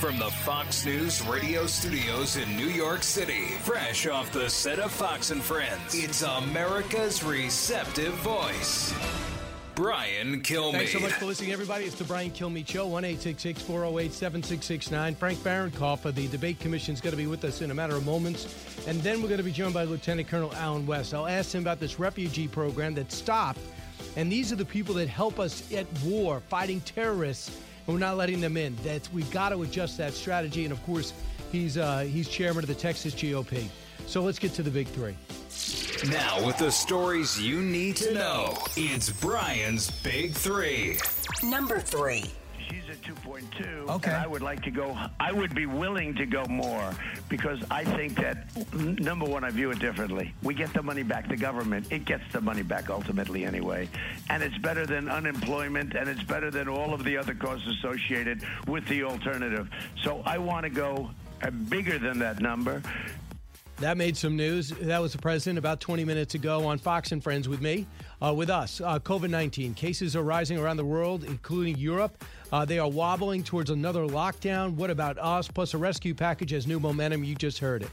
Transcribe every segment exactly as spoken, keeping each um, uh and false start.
From the Fox News radio studios in New York City, fresh off the set of Fox and Friends, it's America's receptive voice, Brian Kilmeade. Thanks so much for listening, everybody. It's the Brian Kilmeade Show, one eight six six, four oh eight, seven six six nine. Frank Barankoff of the Debate Commission is going to be with us in a matter of moments. And then we're going to be joined by Lieutenant Colonel Allen West. I'll ask him about this refugee program that stopped. And these are the people that help us at war, fighting terrorists. We're not letting them in. That's, we've got to adjust that strategy. And, of course, he's uh, he's chairman of the Texas G O P. So let's get to the big three. Now, with the stories you need to know, it's Brian's Big Three. Number three. She's at two point two. Okay. And I would like to go, I would be willing to go more because I think that, number one, I view it differently. We get the money back, the government. It gets the money back ultimately anyway. And it's better than unemployment, and it's better than all of the other costs associated with the alternative. So I want to go bigger than that number. That made some news. That was the president about twenty minutes ago on Fox and Friends with me, uh, with us. Uh, COVID nineteen cases are rising around the world, including Europe. Uh, they are wobbling towards another lockdown. What about us? Plus, a rescue package has new momentum. You just heard it.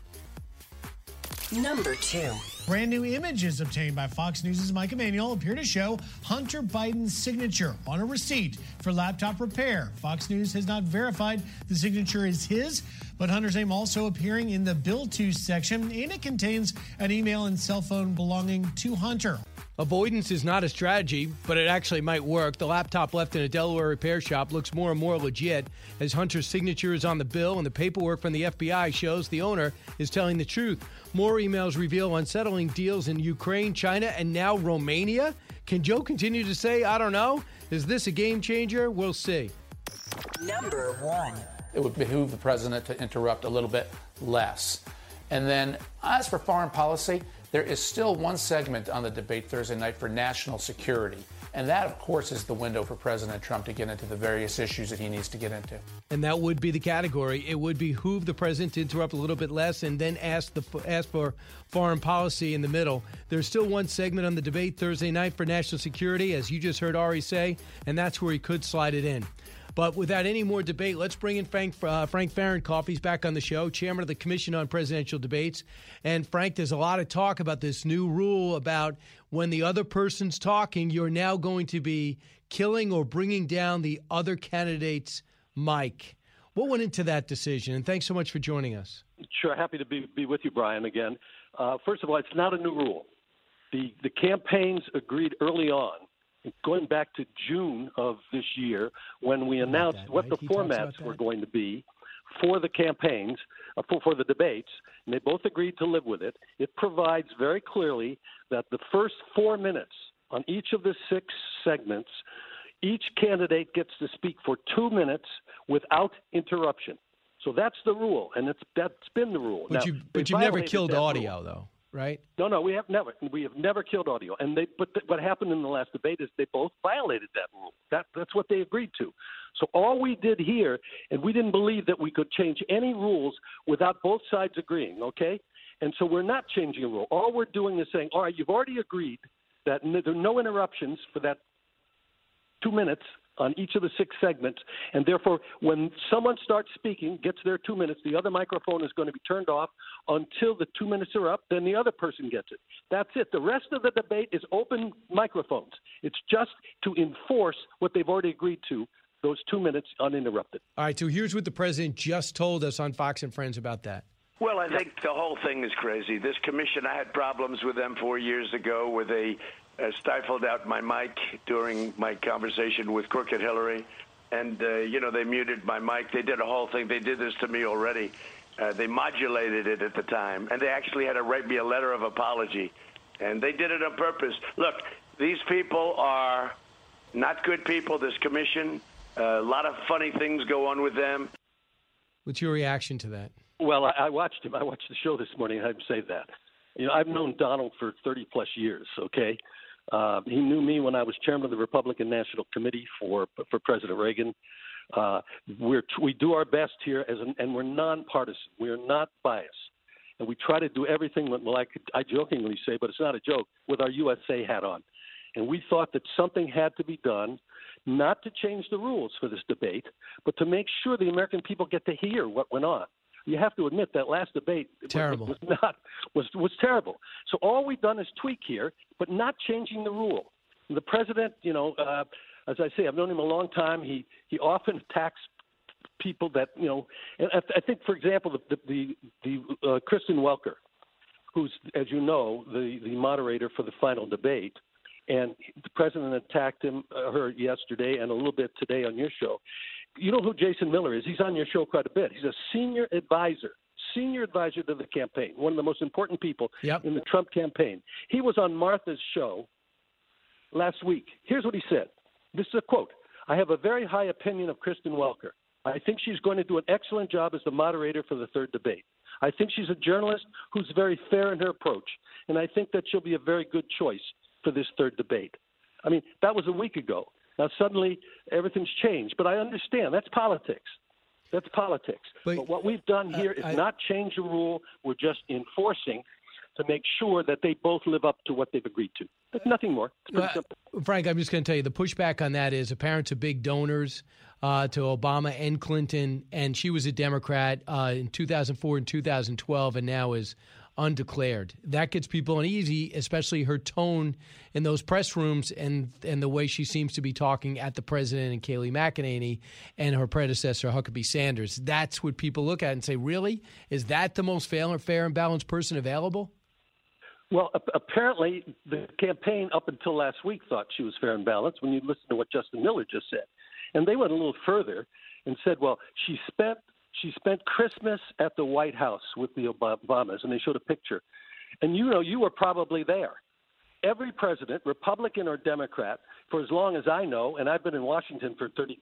Number two. Brand new images obtained by Fox News' Mike Emanuel appear to show Hunter Biden's signature on a receipt for laptop repair. Fox News has not verified the signature is his, but Hunter's name also appearing in the Bill two section, and it contains an email and cell phone belonging to Hunter. Avoidance is not a strategy, but it actually might work. The laptop left in a Delaware repair shop looks more and more legit as Hunter's signature is on the bill, and the paperwork from the F B I shows the owner is telling the truth. More emails reveal unsettling deals in Ukraine, China, and now Romania. Can Joe continue to say, I don't know? Is this a game changer? We'll see. Number one. It would behoove the president to interrupt a little bit less. And then as for foreign policy, there is still one segment on the debate Thursday night for national security. And that, of course, is the window for President Trump to get into the various issues that he needs to get into. And that would be the category. It would behoove the president to interrupt a little bit less and then ask the ask for foreign policy in the middle. There's still one segment on the debate Thursday night for national security, as you just heard Ari say, and that's where he could slide it in. But without any more debate, let's bring in Frank uh, Frank Barankoff. He's back on the show, chairman of the Commission on Presidential Debates. And, Frank, there's a lot of talk about this new rule about when the other person's talking, you're now going to be killing or bringing down the other candidate's mic. What went into that decision? And thanks so much for joining us. Sure. Happy to be, be with you, Brian, again. Uh, first of all, it's not a new rule. The, the campaigns agreed early on, going back to June of this year, when we announced that, what right? the he formats were going to be for the campaigns, uh, for, for the debates, and they both agreed to live with it. It provides very clearly that the first four minutes on each of the six segments, each candidate gets to speak for two minutes without interruption. So that's the rule, and it's, that's been the rule. But, now, you, but you've never killed audio, rule. though. Right? No, no, we have never. We have never killed audio. And they, but th- what happened in the last debate is they both violated that rule. That, that's what they agreed to. So all we did here, and we didn't believe that we could change any rules without both sides agreeing, okay? And so we're not changing a rule. All we're doing is saying, all right, you've already agreed that n- there are no interruptions for that two minutes on each of the six segments, and therefore when someone starts speaking, gets their two minutes, the other microphone is going to be turned off until the two minutes are up, then the other person gets it. That's it. The rest of the debate is open microphones. It's just to enforce what they've already agreed to, those two minutes uninterrupted. All right, so here's what the president just told us on Fox and Friends about that. Well, I think the whole thing is crazy. This commission, I had problems with them four years ago where they Uh, stifled out my mic during my conversation with Crooked Hillary. And, uh, you know, they muted my mic. They did a whole thing. They did this to me already. Uh, they modulated it at the time. And they actually had to write me a letter of apology. And they did it on purpose. Look, these people are not good people, this commission. A uh, lot of funny things go on with them. What's your reaction to that? Well, I, I watched him. I watched the show this morning. I'd say that. You know, I've known Donald for thirty plus years, okay? Uh, he knew me when I was chairman of the Republican National Committee for for President Reagan. Uh, we're, we do our best here, as an, and we're nonpartisan. We're not biased. And we try to do everything, well, I, could, I jokingly say, but it's not a joke, with our U S A hat on. And we thought that something had to be done, not to change the rules for this debate, but to make sure the American people get to hear what went on. You have to admit that last debate terrible. was not was was terrible. So all we've done is tweak here, but not changing the rule. And the president, you know, uh, as I say, I've known him a long time. He he often attacks people that, you know, and I, I think, for example, the the, the, the uh, Kristen Welker, who's, as you know, the, the moderator for the final debate. And the president attacked him, uh, her yesterday and a little bit today on your show. You know who Jason Miller is. He's on your show quite a bit. He's a senior advisor, senior advisor to the campaign, one of the most important people yep. in the Trump campaign. He was on Martha's show last week. Here's what he said. This is a quote. "I have a very high opinion of Kristen Welker. I think she's going to do an excellent job as the moderator for the third debate. I think she's a journalist who's very fair in her approach, and I think that she'll be a very good choice for this third debate." I mean, that was a week ago. Now, suddenly, everything's changed. But I understand. That's politics. That's politics. But, but what we've done here uh, is I, not change the rule. We're just enforcing to make sure that they both live up to what they've agreed to. But nothing more. It's pretty uh, simple. Frank, I'm just going to tell you, the pushback on that is apparent to big donors, uh, to Obama and Clinton, and she was a Democrat uh, in two thousand four and two thousand twelve and now is undeclared. That gets people uneasy, especially her tone in those press rooms and and the way she seems to be talking at the president and Kayleigh McEnany and her predecessor, Huckabee Sanders. That's what people look at and say, really? Is that the most fair and balanced person available? Well, a- apparently the campaign up until last week thought she was fair and balanced when you listen to what Justin Miller just said. And they went a little further and said, well, she spent She spent Christmas at the White House with the Obamas, and they showed a picture. And, you know, you were probably there. Every president, Republican or Democrat, for as long as I know, and I've been in Washington for thirty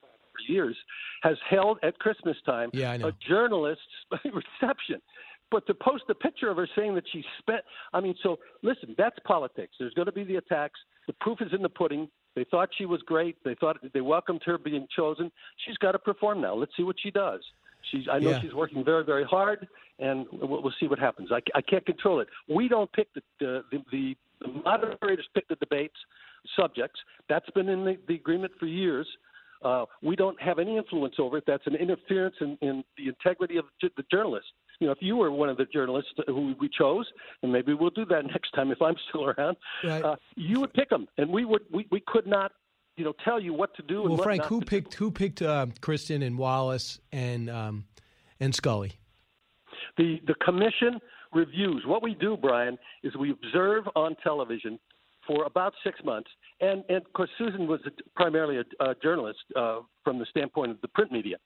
years, has held at Christmas time yeah, a journalist's reception. But to post a picture of her saying that she spent – I mean, so listen, that's politics. There's going to be the attacks. The proof is in the pudding. They thought she was great. They thought they welcomed her being chosen. She's got to perform now. Let's see what she does. She's, I know yeah. she's working very, very hard, and we'll, we'll see what happens. I, I can't control it. We don't pick the the, the the moderators pick the debates subjects. That's been in the, the agreement for years. Uh, we don't have any influence over it. That's an interference in, in the integrity of the journalist. You know, if you were one of the journalists who we chose, and maybe we'll do that next time if I'm still around, right. uh, you would pick them, and we would we, we could not. You know, tell you what to do. And well, what Frank, not who to picked do. who picked uh, Kristen and Wallace and um, and Scully? The the commission reviews. What we do, Brian, is we observe on television for about six months. And and of course, Susan was primarily a, a journalist uh, from the standpoint of the print media,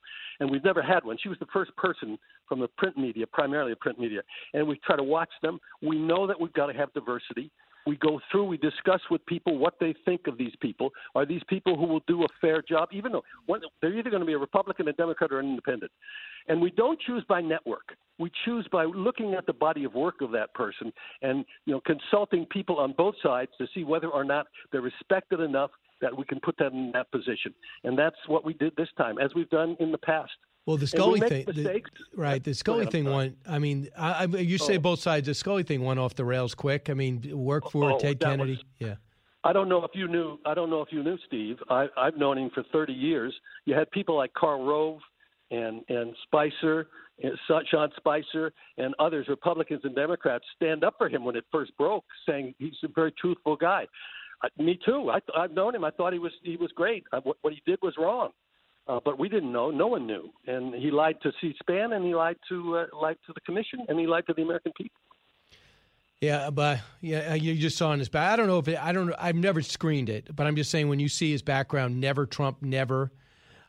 and we've never had one. She was the first person from the print media, primarily print media, and we try to watch them. We know that we've got to have diversity. We go through, we discuss with people what they think of these people. Are these people who will do a fair job, even though one, they're either going to be a Republican, a Democrat, or an independent? And we don't choose by network. We choose by looking at the body of work of that person and, you know, consulting people on both sides to see whether or not they're respected enough that we can put them in that position. And that's what we did this time, as we've done in the past. Well, the Scully thing, the, right? The Scully thing went. I mean, I, I, you say oh. both sides. The Scully thing went off the rails quick. I mean, work for oh, Ted Kennedy. Was, yeah. I don't know if you knew. I don't know if you knew, Steve. I, I've known him for thirty years. You had people like Karl Rove and and Spicer, and Sean Spicer, and others, Republicans and Democrats, stand up for him when it first broke, saying he's a very truthful guy. I, me too. I, I've known him. I thought he was he was great. I, what, what he did was wrong. Uh, but we didn't know. No one knew. And he lied to C-SPAN, and he lied to uh, lied to the commission, and he lied to the American people. Yeah, but yeah, you just saw in his back. I don't know if it, I don't. I've never screened it, but I'm just saying when you see his background, never Trump, never.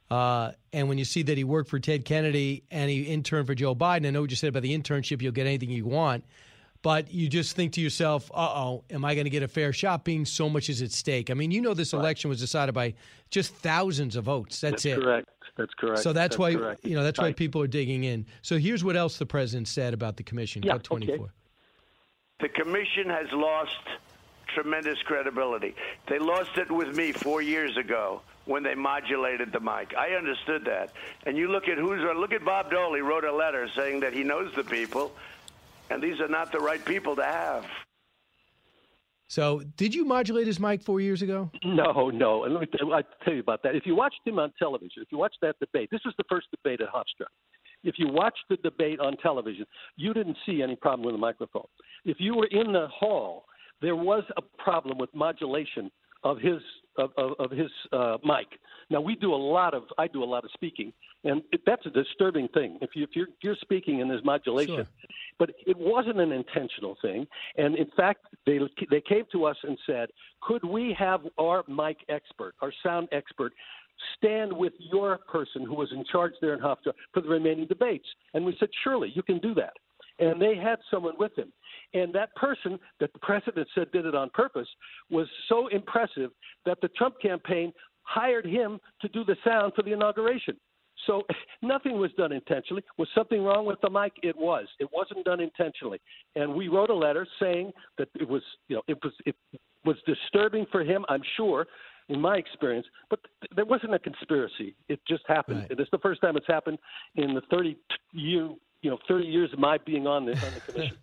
Uh, and when you see that he worked for Ted Kennedy and he interned for Joe Biden, I know what you said about the internship. You'll get anything you want. But you just think to yourself, uh-oh, am I going to get a fair shot being so much is at stake? I mean, you know this election was decided by just thousands of votes. That's, that's it. Correct. That's correct. So that's, that's why correct. you know that's why people are digging in. So here's what else the president said about the commission. Yeah, about twenty-four. Okay. The commission has lost tremendous credibility. They lost it with me four years ago when they modulated the mic. I understood that. And you look at who's look at Bob Dole. He wrote a letter saying that he knows the people, and these are not the right people to have. So did you modulate his mic four years ago? No, no. And let me I'll tell you about that. If you watched him on television, if you watched that debate, this was the first debate at Hofstra. If you watched the debate on television, you didn't see any problem with the microphone. If you were in the hall, there was a problem with modulation of his of, of, of his uh, mic. Now we do a lot of I do a lot of speaking, and it, that's a disturbing thing. If you if you're, you're speaking and there's modulation, sure. But it wasn't an intentional thing. And in fact, they they came to us and said, "Could we have our mic expert, our sound expert, stand with your person who was in charge there in Hofstra for the remaining debates?" And we said, "Surely you can do that." And they had someone with him. And that person that the president said did it on purpose was so impressive that the Trump campaign hired him to do the sound for the inauguration. So nothing was done intentionally. Was something wrong with the mic? It was. It wasn't done intentionally. And we wrote a letter saying that it was, you know, it was it was disturbing for him, I'm sure, in my experience, but there wasn't a conspiracy. It just happened. Right. And it's the first time it's happened in the thirty year You know, thirty years of my being on the, on the commission.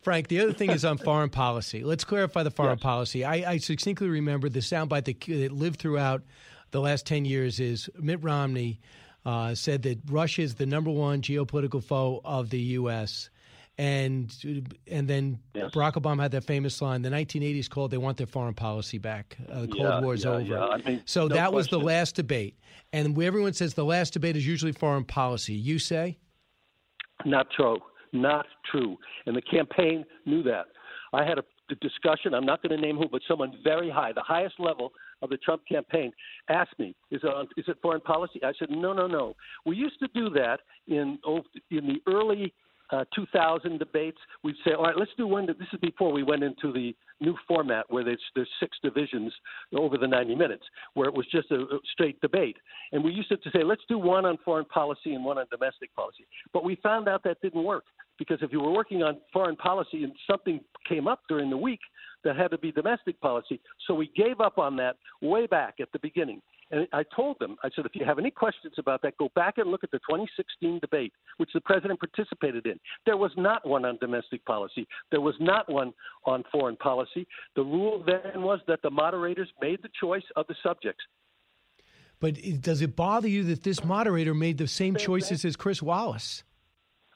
Frank, the other thing is on foreign policy. Let's clarify the foreign yes. policy. I, I succinctly remember the soundbite that, that lived throughout the last ten years is Mitt Romney uh, said that Russia is the number one geopolitical foe of the U S, and and then yes. Barack Obama had that famous line, the nineteen eighties called, they want their foreign policy back. Uh, the Cold yeah, War is yeah, over. Yeah. I mean, so no that question. was the last debate. And everyone says the last debate is usually foreign policy. You say? Not true. Not true. And the campaign knew that. I had a discussion. I'm not going to name who, but someone very high, the highest level of the Trump campaign, asked me, is it, on, is it foreign policy? I said, no, no, no. We used to do that in in the early uh, two thousand debates. We'd say, all right, let's do one. This is before we went into the new format where there's, there's six divisions over the ninety minutes, where it was just a straight debate. And we used to say, let's do one on foreign policy and one on domestic policy. But we found out that didn't work, because if you were working on foreign policy and something came up during the week, that had to be domestic policy. So we gave up on that way back at the beginning. And I told them, I said, if you have any questions about that, go back and look at the twenty sixteen debate, which the president participated in. There was not one on domestic policy. There was not one on foreign policy. The rule then was that the moderators made the choice of the subjects. But does it bother you that this moderator made the same choices as Chris Wallace?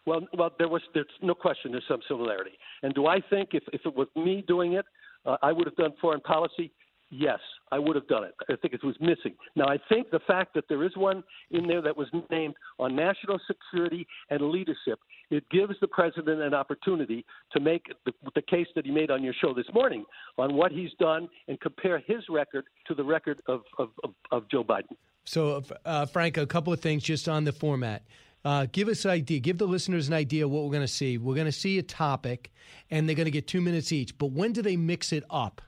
Well, well, there was there's no question there's some similarity. And do I think if, if it was me doing it, uh, I would have done foreign policy? Yes, I would have done it. I think it was missing. Now, I think the fact that there is one in there that was named on national security and leadership, it gives the president an opportunity to make the, the case that he made on your show this morning on what he's done and compare his record to the record of, of, of, of Joe Biden. So, uh, Frank, a couple of things just on the format. Uh, give us an idea. Give the listeners an idea of what we're going to see. We're going to see a topic, and they're going to get two minutes each. But when do they mix it up?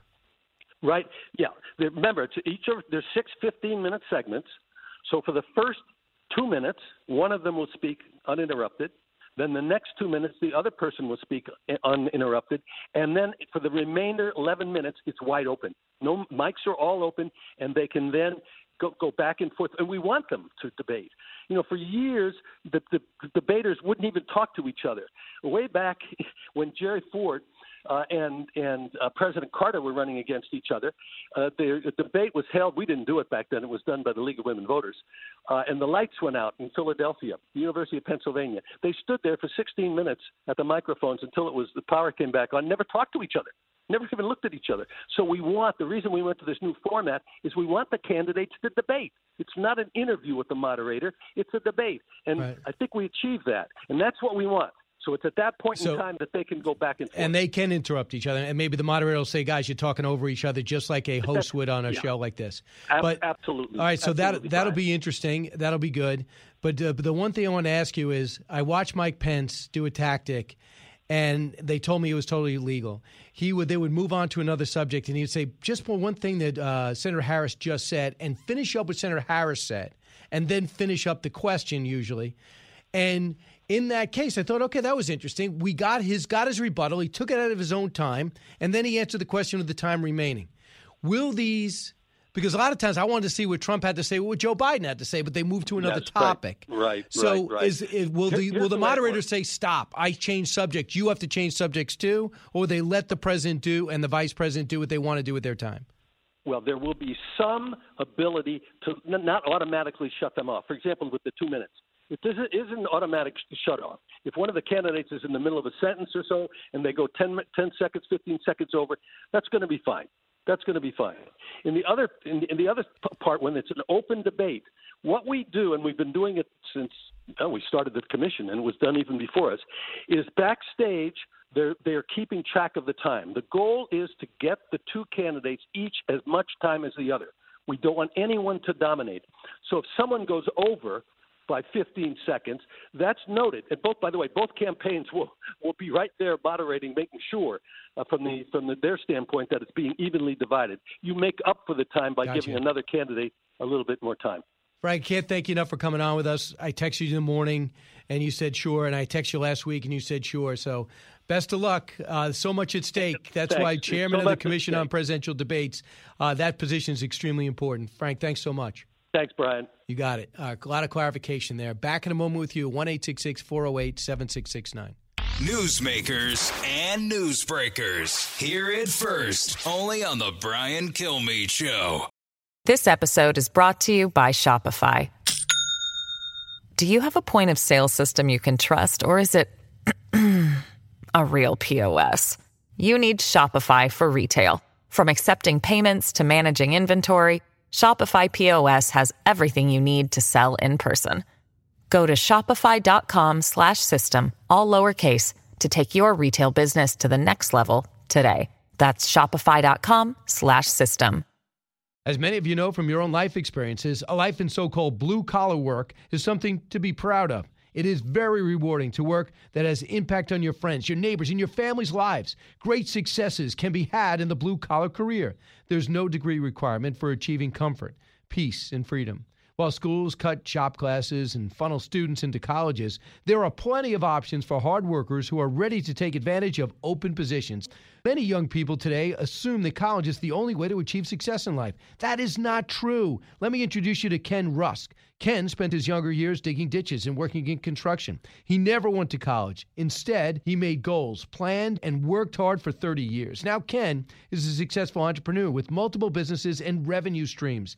Right. Yeah. Remember, to each of there's six fifteen-minute segments. So for the first two minutes, one of them will speak uninterrupted. Then the next two minutes, the other person will speak uninterrupted. And then for the remainder eleven minutes, it's wide open. No mics are all open, and they can then go, go back and forth. And we want them to debate. You know, for years, the, the, the debaters wouldn't even talk to each other. Way back when Jerry Ford Uh, and and uh, President Carter were running against each other. Uh, the, the debate was held. We didn't do it back then. It was done by the League of Women Voters. Uh, and the lights went out in Philadelphia, the University of Pennsylvania. They stood there for sixteen minutes at the microphones until it was the power came back on. Never talked to each other. Never even looked at each other. So we want the reason we went to this new format is we want the candidates to debate. It's not an interview with the moderator. It's a debate, and right. I think we achieved that, and that's what we want. So it's at that point so, in time that they can go back and forth. And they can interrupt each other. And maybe the moderator will say, guys, you're talking over each other just like a host would on a yeah. show like this. Ab- but, absolutely. All right, so absolutely that, that'll be interesting. That'll be good. But, uh, but the one thing I want to ask you is I watched Mike Pence do a tactic, and they told me it was totally legal. He would, they would move on to another subject, and he would say, just for one thing that uh, Senator Harris just said, and finish up what Senator Harris said, and then finish up the question usually. And in that case, I thought, okay, that was interesting. We got his, got his rebuttal. He took it out of his own time, and then he answered the question with the time remaining. Will these... Because a lot of times I wanted to see what Trump had to say, what Joe Biden had to say, but they moved to another That's topic. Right, right, so right. So right. will the Here's will the, the moderators say, stop, I change subject, you have to change subjects too, or they let the president do and the vice president do what they want to do with their time? Well, there will be some ability to not automatically shut them off. For example, with the two minutes. If this is an automatic shutoff, if one of the candidates is in the middle of a sentence or so and they go ten, ten seconds, fifteen seconds over, that's going to be fine. That's going to be fine. In the other in, in the other part, when it's an open debate, what we do, and we've been doing it since oh, we started the commission, and it was done even before us, is backstage they're, they're keeping track of the time. The goal is to get the two candidates each as much time as the other. We don't want anyone to dominate. So if someone goes over by fifteen seconds, that's noted. And both, by the way, both campaigns will, will be right there moderating, making sure uh, from the from the, their standpoint that it's being evenly divided. You make up for the time by gotcha. giving another candidate a little bit more time. Frank, can't thank you enough for coming on with us. I texted you in the morning, and you said sure, and I texted you last week, and you said sure. So best of luck. Uh, so much at stake. That's thanks. why chairman so of the Commission on Presidential Debates, uh, that position is extremely important. Frank, thanks so much. Thanks, Brian. You got it. Uh, a lot of clarification there. Back in a moment with you, one eight six six, four oh eight, seven six six nine. Newsmakers and newsbreakers. Hear it first, only on The Brian Kilmeade Show. This episode is brought to you by Shopify. Do you have a point of sale system you can trust, or is it a real P O S? You need Shopify for retail. From accepting payments to managing inventory, Shopify P O S has everything you need to sell in person. Go to shopify.com slash system, all lowercase, to take your retail business to the next level today. That's shopify.com slash system. As many of you know from your own life experiences, a life in so-called blue-collar work is something to be proud of. It is very rewarding to work that has impact on your friends, your neighbors, and your family's lives. Great successes can be had in the blue-collar career. There's no degree requirement for achieving comfort, peace, and freedom. While schools cut shop classes and funnel students into colleges, there are plenty of options for hard workers who are ready to take advantage of open positions. Many young people today assume that college is the only way to achieve success in life. That is not true. Let me introduce you to Ken Rusk. Ken spent his younger years digging ditches and working in construction. He never went to college. Instead, he made goals, planned, and worked hard for thirty years. Now Ken is a successful entrepreneur with multiple businesses and revenue streams.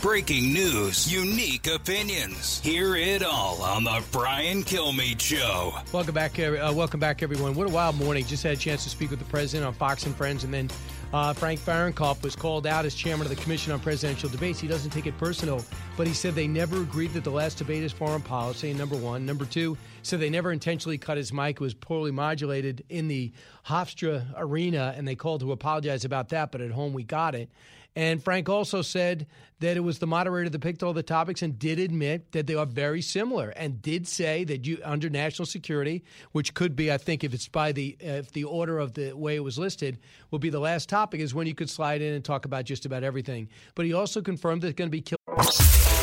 Breaking news, unique opinions. Hear it all on The Brian Kilmeade Show. Welcome back, uh, welcome back, everyone. What a wild morning. Just had a chance to speak with the president on Fox and Friends, and then uh, Frank Fahrenkopf was called out as chairman of the Commission on Presidential Debates. He doesn't take it personal, but he said they never agreed that the last debate is foreign policy, number one. Number two, said they never intentionally cut his mic. It was poorly modulated in the Hofstra Arena, and they called to apologize about that, but at home we got it. And Frank also said that it was the moderator that picked all the topics and did admit that they are very similar and did say that you under national security, which could be, I think, if it's by the uh, if the order of the way it was listed, will be the last topic is when you could slide in and talk about just about everything. But he also confirmed that it's going to be killed.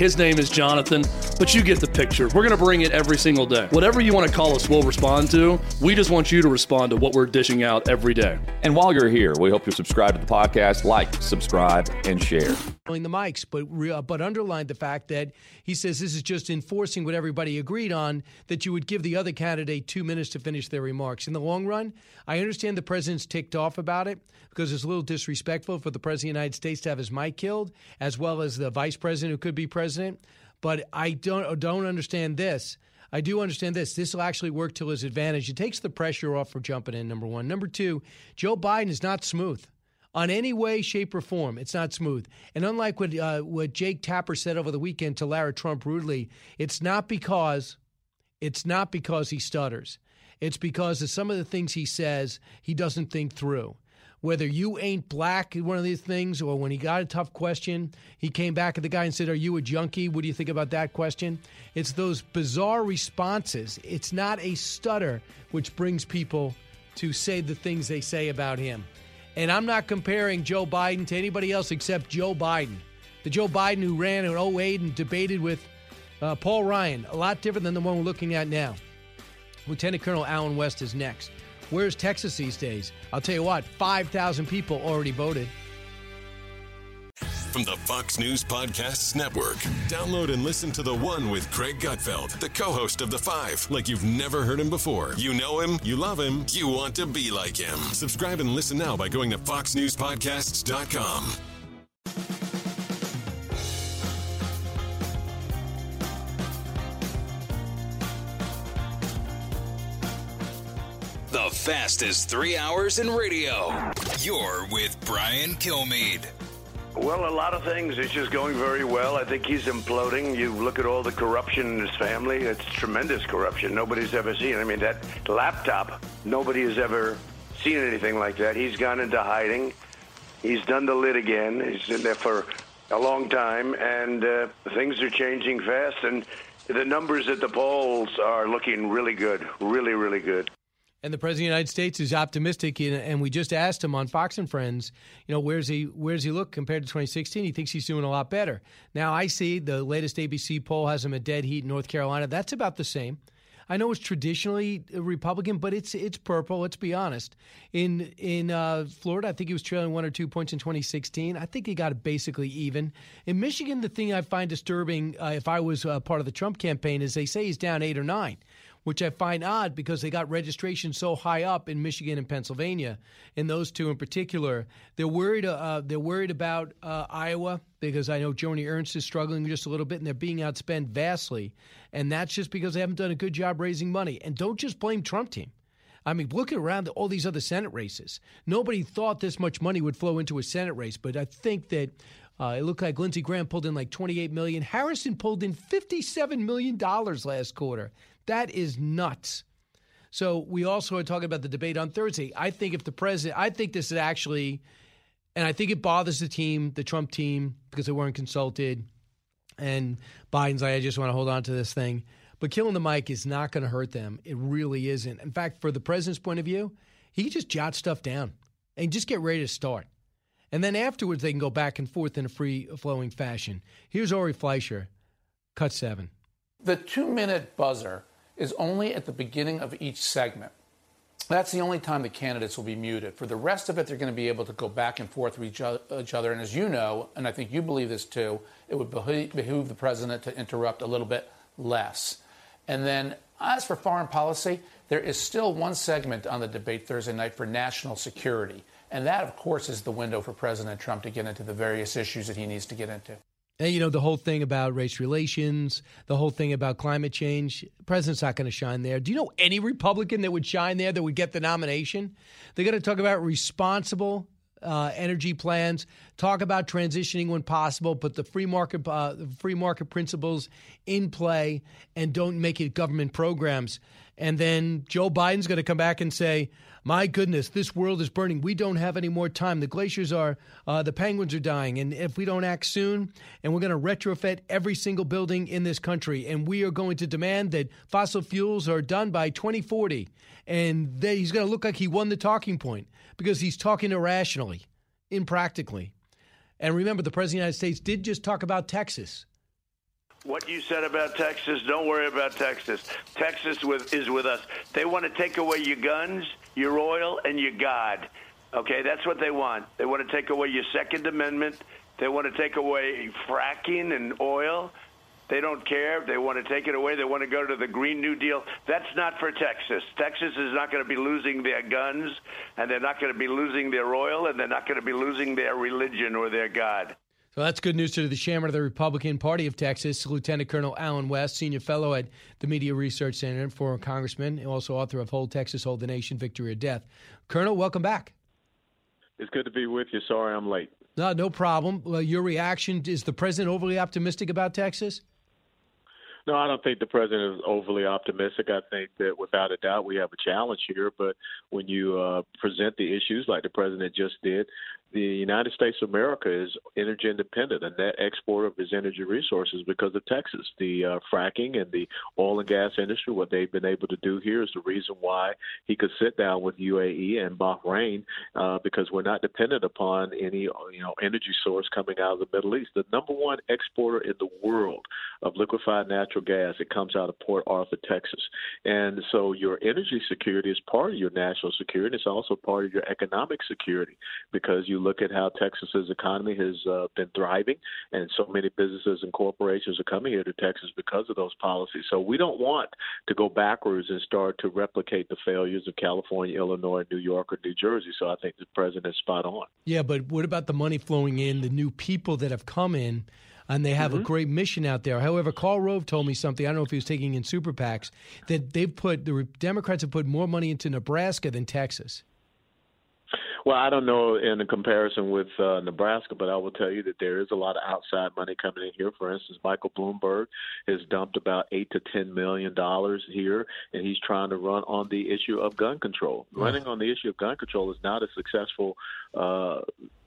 His name is Jonathan, but you get the picture. We're going to bring it every single day. Whatever you want to call us, we'll respond to. We just want you to respond to what we're dishing out every day. And while you're here, we hope you'll subscribe to the podcast, like, subscribe, and share. The mics, but, but underlined the fact that he says this is just enforcing what everybody agreed on, that you would give the other candidate two minutes to finish their remarks. In the long run, I understand the president's ticked off about it because it's a little disrespectful for the president of the United States to have his mic killed, as well as the vice president who could be president. But I don't don't understand this. I do understand this. This will actually work to his advantage. It takes the pressure off for jumping in, number one. Number two, Joe Biden is not smooth. On any way, shape, or form, it's not smooth. And unlike what uh, what Jake Tapper said over the weekend to Lara Trump rudely, it's not because it's not because he stutters. It's because of some of the things he says he doesn't think through. Whether you ain't black, one of these things, or when he got a tough question, he came back at the guy and said, are you a junkie? What do you think about that question? It's those bizarre responses. It's not a stutter which brings people to say the things they say about him. And I'm not comparing Joe Biden to anybody else except Joe Biden. The Joe Biden who ran in oh eight and debated with uh, Paul Ryan, a lot different than the one we're looking at now. Lieutenant Colonel Allen West is next. Where's Texas these days? I'll tell you what, five thousand people already voted. From the Fox News Podcasts Network. Download and listen to The One with Craig Gutfeld, the co-host of The Five, like you've never heard him before. You know him, you love him, you want to be like him. Subscribe and listen now by going to fox news podcasts dot com. The fastest three hours in radio. You're with Brian Kilmeade. Well, a lot of things. It's just going very well. I think he's imploding. You look at all the corruption in his family. It's tremendous corruption. Nobody's ever seen. I mean, that laptop, nobody has ever seen anything like that. He's gone into hiding. He's done the lid again. He's been there for a long time, and uh, things are changing fast, and the numbers at the polls are looking really good, really, really good. And the President of the United States is optimistic, and we just asked him on Fox and Friends, you know, where's he where's he look compared to twenty sixteen? He thinks he's doing a lot better. Now, I see the latest A B C poll has him at dead heat in North Carolina. That's about the same. I know it's traditionally Republican, but it's it's purple, let's be honest. In in uh, Florida, I think he was trailing one or two points in twenty sixteen. I think he got basically even. In Michigan, the thing I find disturbing, uh, if I was uh, part of the Trump campaign, is they say he's down eight or nine. Which I find odd because they got registration so high up in Michigan and Pennsylvania, and those two in particular. They're worried uh, They're worried about uh, Iowa because I know Joni Ernst is struggling just a little bit, and they're being outspent vastly. And that's just because they haven't done a good job raising money. And don't just blame Trump team. I mean, look around at all these other Senate races. Nobody thought this much money would flow into a Senate race, but I think that uh, it looked like Lindsey Graham pulled in like twenty-eight million dollars. Harrison pulled in fifty-seven million dollars last quarter. That is nuts. So we also are talking about the debate on Thursday. I think if the president, I think this is actually, and I think it bothers the team, the Trump team, because they weren't consulted. And Biden's like, I just want to hold on to this thing. But killing the mic is not going to hurt them. It really isn't. In fact, for the president's point of view, he can just jot stuff down and just get ready to start. And then afterwards, they can go back and forth in a free-flowing fashion. Here's Ori Fleischer, cut seven. The two-minute buzzer is only at the beginning of each segment. That's the only time the candidates will be muted. For the rest of it, they're going to be able to go back and forth with each other. And as you know, and I think you believe this too, it would behoove the president to interrupt a little bit less. And then as for foreign policy, there is still one segment on the debate Thursday night for national security. And that, of course, is the window for President Trump to get into the various issues that he needs to get into. And, you know, the whole thing about race relations, the whole thing about climate change, the president's not going to shine there. Do you know any Republican that would shine there that would get the nomination? They're going to talk about responsible uh, energy plans, talk about transitioning when possible, put the free market uh, free market principles in play and don't make it government programs. And then Joe Biden's going to come back and say, my goodness, this world is burning. We don't have any more time. The glaciers are, uh, the penguins are dying. And if we don't act soon, and we're going to retrofit every single building in this country, and we are going to demand that fossil fuels are done by twenty forty. And then he's going to look like he won the talking point because he's talking irrationally, impractically. And remember, the President of the United States did just talk about Texas. What you said about Texas, don't worry about Texas. Texas with, is with us. They want to take away your guns, your oil, and your God. Okay, that's what they want. They want to take away your Second Amendment. They want to take away fracking and oil. They don't care. They want to take it away. They want to go to the Green New Deal. That's not for Texas. Texas is not going to be losing their guns, and they're not going to be losing their oil, and they're not going to be losing their religion or their God. So that's good news to the chairman of the Republican Party of Texas, Lieutenant Colonel Allen West, senior fellow at the Media Research Center, and former congressman, and also author of Hold Texas, Hold the Nation, Victory or Death. Colonel, welcome back. It's good to be with you. Sorry I'm late. No, no problem. Well, your reaction, is the president overly optimistic about Texas? No, I don't think the president is overly optimistic. I think that without a doubt we have a challenge here. But when you uh, present the issues like the president just did, the United States of America is energy independent, and that exporter of its energy resources because of Texas. The uh, fracking and the oil and gas industry, what they've been able to do here is the reason why he could sit down with U A E and Bahrain, uh, because we're not dependent upon any you know energy source coming out of the Middle East. The number one exporter in the world of liquefied natural gas, it comes out of Port Arthur, Texas. And so your energy security is part of your national security. It's also part of your economic security because you look at how Texas's economy has uh, been thriving, and so many businesses and corporations are coming here to Texas because of those policies. So we don't want to go backwards and start to replicate the failures of California, Illinois, New York, or New Jersey. So I think the president is spot on. Yeah, but what about the money flowing in, the new people that have come in, and they have mm-hmm. a great mission out there? However, Karl Rove told me something, I don't know if he was taking in super PACs, that they've put, the Democrats have put more money into Nebraska than Texas. Well, I don't know in the comparison with uh, Nebraska, but I will tell you that there is a lot of outside money coming in here. For instance, Michael Bloomberg has dumped about eight to ten million dollars here, and he's trying to run on the issue of gun control. Mm-hmm. Running on the issue of gun control is not a successful uh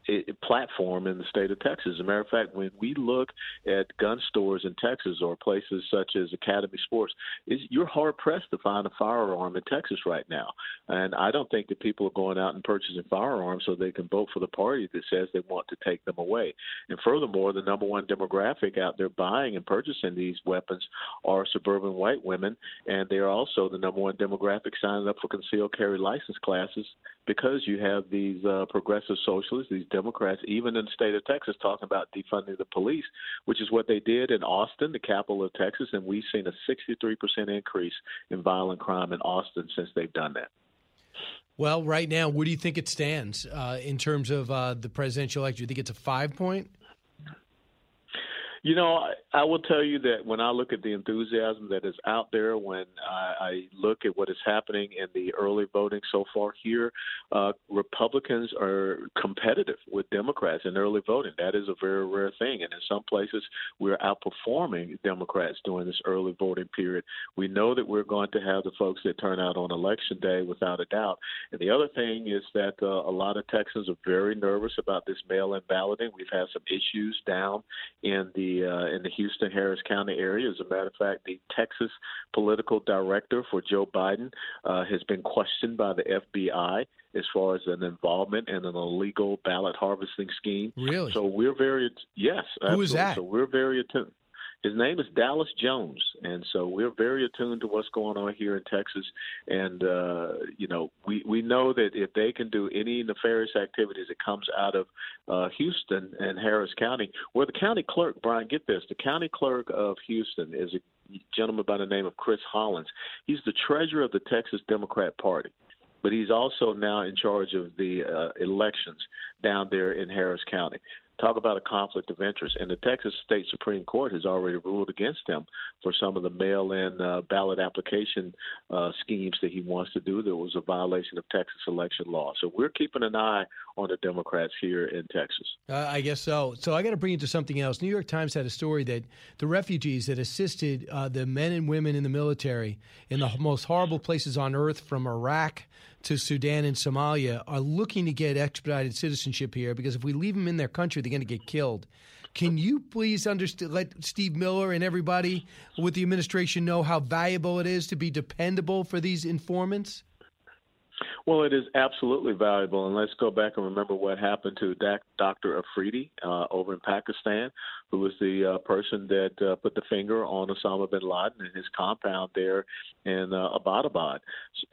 It, platform in the state of Texas. As a matter of fact, when we look at gun stores in Texas or places such as Academy Sports, is you're hard-pressed to find a firearm in Texas right now. And I don't think that people are going out and purchasing firearms so they can vote for the party that says they want to take them away. And furthermore, the number one demographic out there buying and purchasing these weapons are suburban white women, and they are also the number one demographic signing up for concealed carry license classes because you have these uh, progressive socialists, these Democrats, even in the state of Texas, talking about defunding the police, which is what they did in Austin, the capital of Texas, and we've seen a sixty-three percent increase in violent crime in Austin since they've done that. Well, right now, where do you think it stands uh, in terms of uh, the presidential election? Do you think it's a five-point? You know, I, I will tell you that when I look at the enthusiasm that is out there, when I, I look at what is happening in the early voting so far here, uh, Republicans are competitive with Democrats in early voting. That is a very rare thing. And in some places, we're outperforming Democrats during this early voting period. We know that we're going to have the folks that turn out on Election Day without a doubt. And the other thing is that uh, a lot of Texans are very nervous about this mail-in balloting. We've had some issues down in the Uh, in the Houston-Harris County area. As a matter of fact, the Texas political director for Joe Biden uh, has been questioned by the F B I as far as an involvement in an illegal ballot harvesting scheme. Really? So we're very – yes. Absolutely. Who is that? So we're very attuned. His name is Dallas Jones, and so we're very attuned to what's going on here in Texas. And, uh, you know, we, we know that if they can do any nefarious activities that comes out of uh, Houston and Harris County, where the county clerk, Brian, get this, the county clerk of Houston is a gentleman by the name of Chris Hollins. He's the treasurer of the Texas Democrat Party, but he's also now in charge of the uh, elections down there in Harris County. Talk about a conflict of interest. And the Texas State Supreme Court has already ruled against him for some of the mail-in uh, ballot application uh, schemes that he wants to do. There was a violation of Texas election law. So we're keeping an eye on the Democrats here in Texas. Uh, I guess so. So I got to bring you to something else. New York Times had a story that the refugees that assisted uh, the men and women in the military in the most horrible places on earth, from Iraq to Sudan and Somalia, are looking to get expedited citizenship here because if we leave them in their country, they're going to get killed. Can you please understand, let Steve Miller and everybody with the administration know how valuable it is to be dependable for these informants? Well, it is absolutely valuable. And let's go back and remember what happened to Doctor Afridi uh, over in Pakistan, who was the uh, person that uh, put the finger on Osama bin Laden and his compound there in uh, Abbottabad.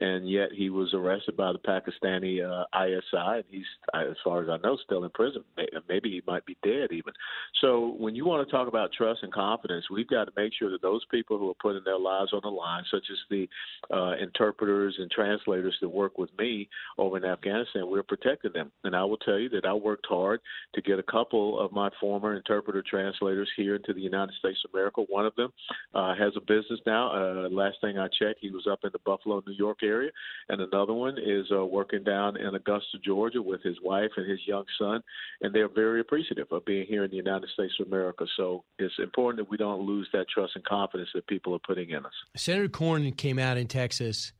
And yet he was arrested by the Pakistani uh, I S I. And he's, as far as I know, still in prison. Maybe he might be dead even. So when you want to talk about trust and confidence, we've got to make sure that those people who are putting their lives on the line, such as the uh, interpreters and translators that work with me over in Afghanistan, we're protecting them. And I will tell you that I worked hard to get a couple of my former interpreter translators here into the United States of America. One of them uh, has a business now. Uh, last thing I checked, he was up in the Buffalo, New York area. And another one is uh, working down in Augusta, Georgia with his wife and his young son. And they're very appreciative of being here in the United States of America. So it's important that we don't lose that trust and confidence that people are putting in us. Senator Cornyn came out in Texas,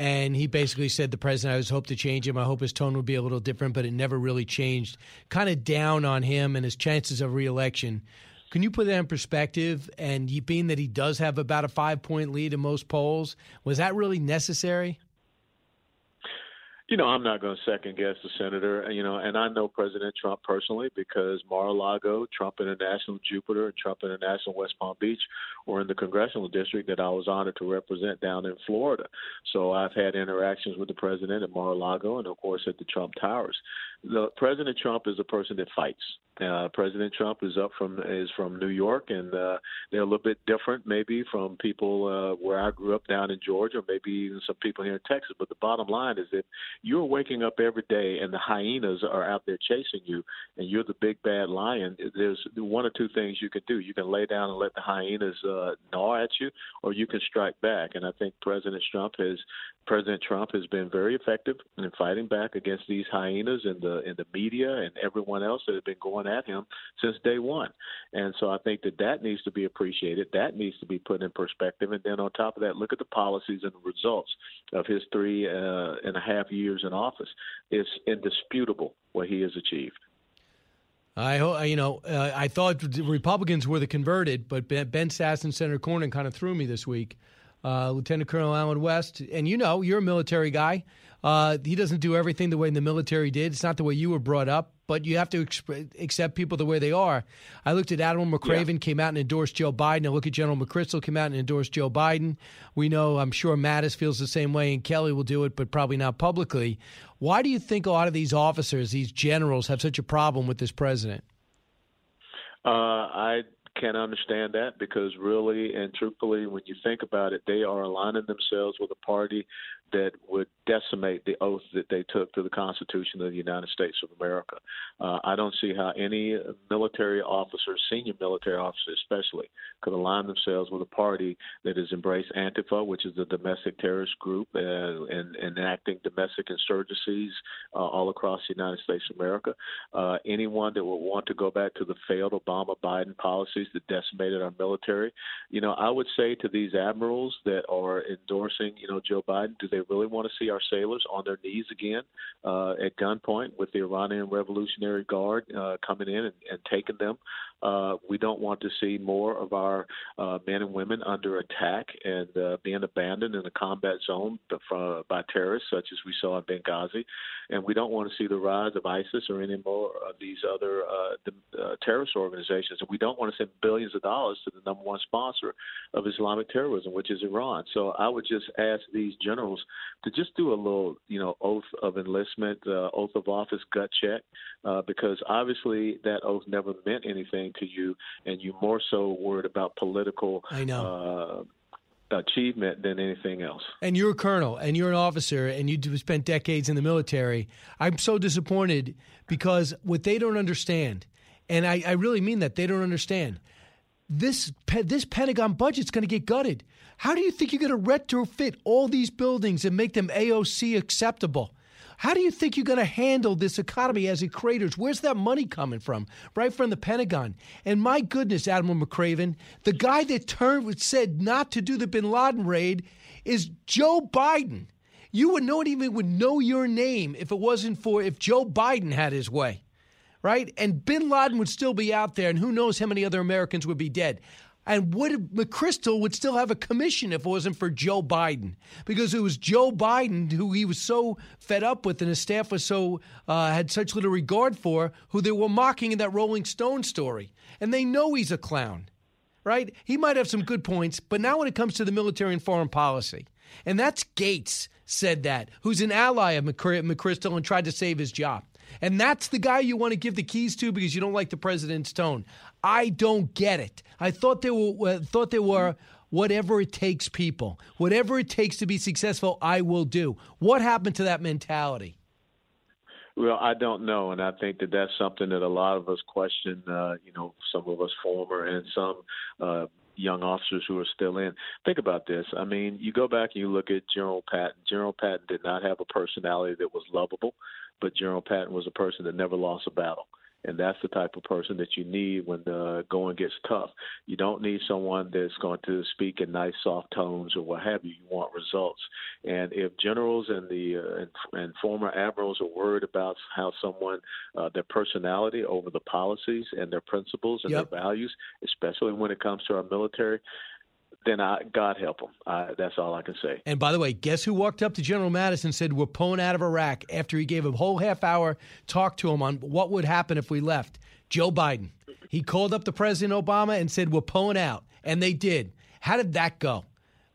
and he basically said, the president, I always hoped to change him. I hope his tone would be a little different, but it never really changed. Kind of down on him and his chances of reelection. Can you put that in perspective? And being that he does have about a five-point lead in most polls, was that really necessary? You know, I'm not going to second guess the senator, you know, and I know President Trump personally because Mar-a-Lago, Trump International Jupiter, and Trump International West Palm Beach were in the congressional district that I was honored to represent down in Florida. So I've had interactions with the president at Mar-a-Lago and, of course, at the Trump Towers. The President Trump is a person that fights. Uh, President Trump is up from is from New York, and uh, they're a little bit different maybe from people uh, where I grew up down in Georgia, or maybe even some people here in Texas. But the bottom line is that you're waking up every day and the hyenas are out there chasing you, and you're the big bad lion. There's one or two things you can do. You can lay down and let the hyenas uh, gnaw at you, or you can strike back. And I think President Trump has President Trump has been very effective in fighting back against these hyenas and the and the media and everyone else that has been going at him since day one. And so I think that that needs to be appreciated. That needs to be put in perspective. And then on top of that, look at the policies and the results of his three uh, and a half years in office. It's indisputable what he has achieved. I you know uh, I thought the Republicans were the converted, but Ben Sasse and Senator Cornyn kind of threw me this week. Uh, Lieutenant Colonel Alan West, and you know, you're a military guy. Uh, he doesn't do everything the way the military did. It's not the way you were brought up, but you have to exp- accept people the way they are. I looked at Admiral McCraven, yeah. came out and endorsed Joe Biden. I look at General McChrystal, came out and endorsed Joe Biden. We know, I'm sure Mattis feels the same way, and Kelly will do it, but probably not publicly. Why do you think a lot of these officers, these generals, have such a problem with this president? Uh, I can't understand that, because really and truthfully, when you think about it, they are aligning themselves with a party that would decimate the oath that they took to the Constitution of the United States of America. Uh, I don't see how any military officer, senior military officer especially, could align themselves with a party that has embraced Antifa, which is a domestic terrorist group, uh, and enacting domestic insurgencies uh, all across the United States of America. Uh, anyone that would want to go back to the failed Obama-Biden policies that decimated our military. You know, I would say to these admirals that are endorsing, you know, Joe Biden, do they really want to see our sailors on their knees again uh, at gunpoint with the Iranian Revolutionary Guard uh, coming in and, and taking them? Uh, we don't want to see more of our uh, men and women under attack and uh, being abandoned in a combat zone from, by terrorists, such as we saw in Benghazi. And we don't want to see the rise of ISIS or any more of these other uh, the, uh, terrorist organizations. And we don't want to send billions of dollars to the number one sponsor of Islamic terrorism, which is Iran. So I would just ask these generals to just do a little, you know, oath of enlistment, uh, oath of office gut check, uh, because obviously that oath never meant anything to you, and you more so worried about political I know. Uh, achievement than anything else. And you're a colonel, and you're an officer, and you spent decades in the military. I'm so disappointed, because what they don't understand, and I, I really mean that, they don't understand, this pe- this Pentagon budget's going to get gutted. How do you think you're going to retrofit all these buildings and make them A O C acceptable? How do you think you're going to handle this economy as it craters? Where's that money coming from? Right from the Pentagon. And my goodness, Admiral McCraven, the guy that turned said not to do the bin Laden raid is Joe Biden. You would not even would know your name if it wasn't for if Joe Biden had his way, right? And bin Laden would still be out there, and who knows how many other Americans would be dead. And would McChrystal would still have a commission if it wasn't for Joe Biden, because it was Joe Biden who he was so fed up with and his staff was so uh, had such little regard for, who they were mocking in that Rolling Stone story. And they know he's a clown, right? He might have some good points, but now when it comes to the military and foreign policy, and that's Gates said that, who's an ally of McChrystal and tried to save his job. And that's the guy you want to give the keys to because you don't like the president's tone. I don't get it. I thought they were uh, thought they were whatever it takes people. Whatever it takes to be successful, I will do. What happened to that mentality? Well, I don't know, and I think that that's something that a lot of us question, uh, you know, some of us former and some uh young officers who are still in. Think about this. I mean, you go back and you look at General Patton. General Patton did not have a personality that was lovable, but General Patton was a person that never lost a battle. And that's the type of person that you need when the going gets tough. You don't need someone that's going to speak in nice, soft tones or what have you. You want results. And if generals and the uh, and, and former admirals are worried about how someone, uh, their personality over the policies and their principles and yep. their values, especially when it comes to our military, then I, God help them. Uh, that's all I can say. And by the way, guess who walked up to General Mattis and said, we're pulling out of Iraq after he gave a whole half hour talk to him on what would happen if we left? Joe Biden. He called up to President Obama and said, we're pulling out. And they did. How did that go?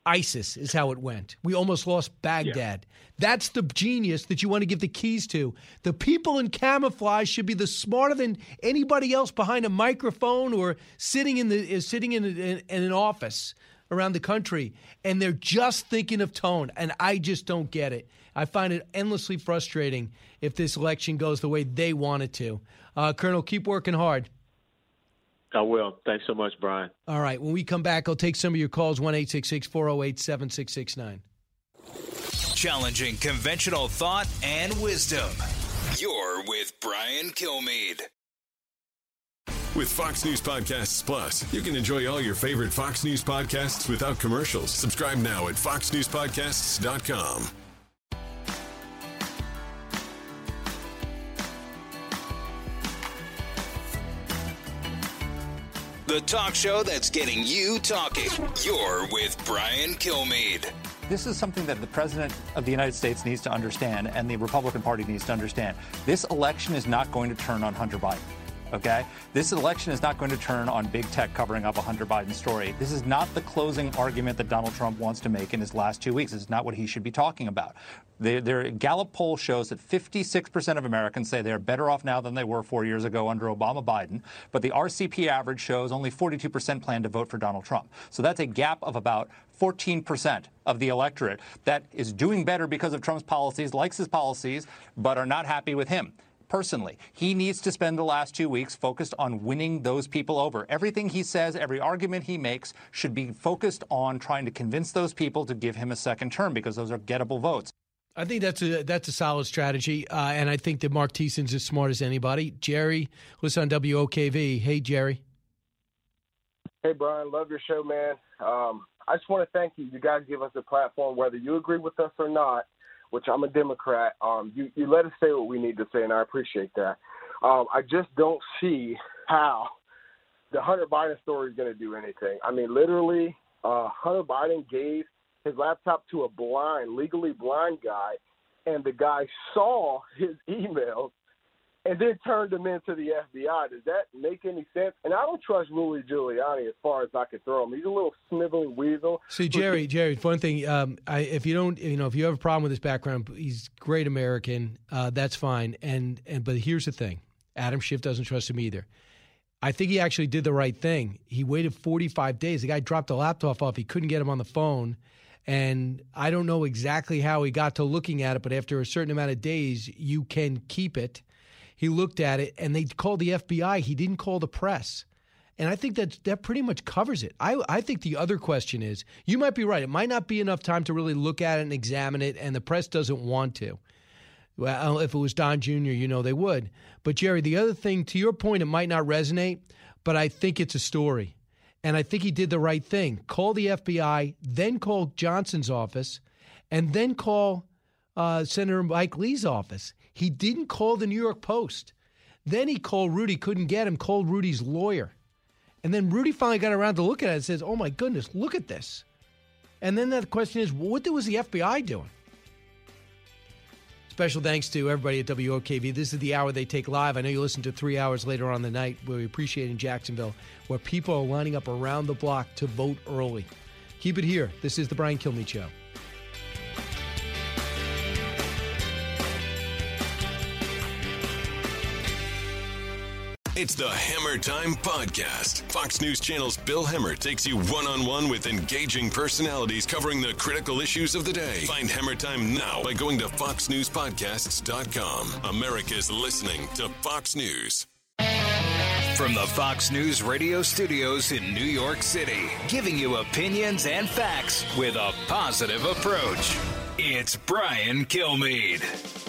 ISIS is how it went. We almost lost Baghdad. Yeah. That's the genius that you want to give the keys to. The people in camouflage should be the smarter than anybody else behind a microphone or sitting in the is sitting in, in, in an office around the country, and they're just thinking of tone, and I just don't get it. I find it endlessly frustrating if this election goes the way they want it to. Uh, Colonel, keep working hard. I will. Thanks so much, Brian. All right. When we come back, I'll take some of your calls, one eight six six, four oh eight, seven six six nine. Challenging conventional thought and wisdom. You're with Brian Kilmeade. With Fox News Podcasts Plus, you can enjoy all your favorite Fox News podcasts without commercials. Subscribe now at fox news podcasts dot com. The talk show that's getting you talking. You're with Brian Kilmeade. This is something that the president of the United States needs to understand, and the Republican Party needs to understand. This election is not going to turn on Hunter Biden. OK, this election is not going to turn on big tech covering up a Hunter Biden story. This is not the closing argument that Donald Trump wants to make in his last two weeks. It's not what he should be talking about. Their, their Gallup poll shows that fifty-six percent of Americans say they're better off now than they were four years ago under Obama Biden. But the R C P average shows only forty-two percent plan to vote for Donald Trump. So that's a gap of about fourteen percent of the electorate that is doing better because of Trump's policies, likes his policies, but are not happy with him. Personally, he needs to spend the last two weeks focused on winning those people over. Everything he says, every argument he makes should be focused on trying to convince those people to give him a second term, because those are gettable votes. I think that's a that's a solid strategy. Uh, and I think that Mark Thiessen's as smart as anybody. Jerry was on W O K V. Hey, Jerry. Hey, Brian. Love your show, man. Um, I just want to thank you. You guys give us a platform, whether you agree with us or not, which I'm a Democrat, um, you, you let us say what we need to say, and I appreciate that. Um, I just don't see how the Hunter Biden story is going to do anything. I mean, literally, uh, Hunter Biden gave his laptop to a blind, legally blind guy, and the guy saw his emails and then turned them into the F B I. Does that make any sense? And I don't trust Rudy Giuliani as far as I can throw him. He's a little sniveling weasel. See, Jerry, Jerry, one thing, um, I, if you don't, you know, if you have a problem with his background, he's a great American. Uh, that's fine. And and but here's the thing: Adam Schiff doesn't trust him either. I think he actually did the right thing. He waited forty-five days. The guy dropped the laptop off. He couldn't get him on the phone. And I don't know exactly how he got to looking at it, but after a certain amount of days, you can keep it. He looked at it, and they called the F B I. He didn't call the press. And I think that that pretty much covers it. I, I think the other question is, you might be right. It might not be enough time to really look at it and examine it, and the press doesn't want to. Well, if it was Don Junior, you know they would. But, Jerry, the other thing, to your point, it might not resonate, but I think it's a story. And I think he did the right thing. Call the F B I, then call Johnson's office, and then call uh, Senator Mike Lee's office. He didn't call the New York Post. Then he called Rudy, couldn't get him, called Rudy's lawyer. And then Rudy finally got around to looking at it and says, oh, my goodness, look at this. And then the question is, what was the F B I doing? Special thanks to everybody at W O K V. This is the hour they take live. I know you listen to three hours later on the night, where we appreciate in Jacksonville, where people are lining up around the block to vote early. Keep it here. This is The Brian Kilmeade Show. It's the Hammer Time Podcast. Fox News Channel's Bill Hemmer takes you one-on-one with engaging personalities covering the critical issues of the day. Find Hammer Time now by going to fox news podcasts dot com. America's listening to Fox News. From the Fox News radio studios in New York City, giving you opinions and facts with a positive approach. It's Brian Kilmeade.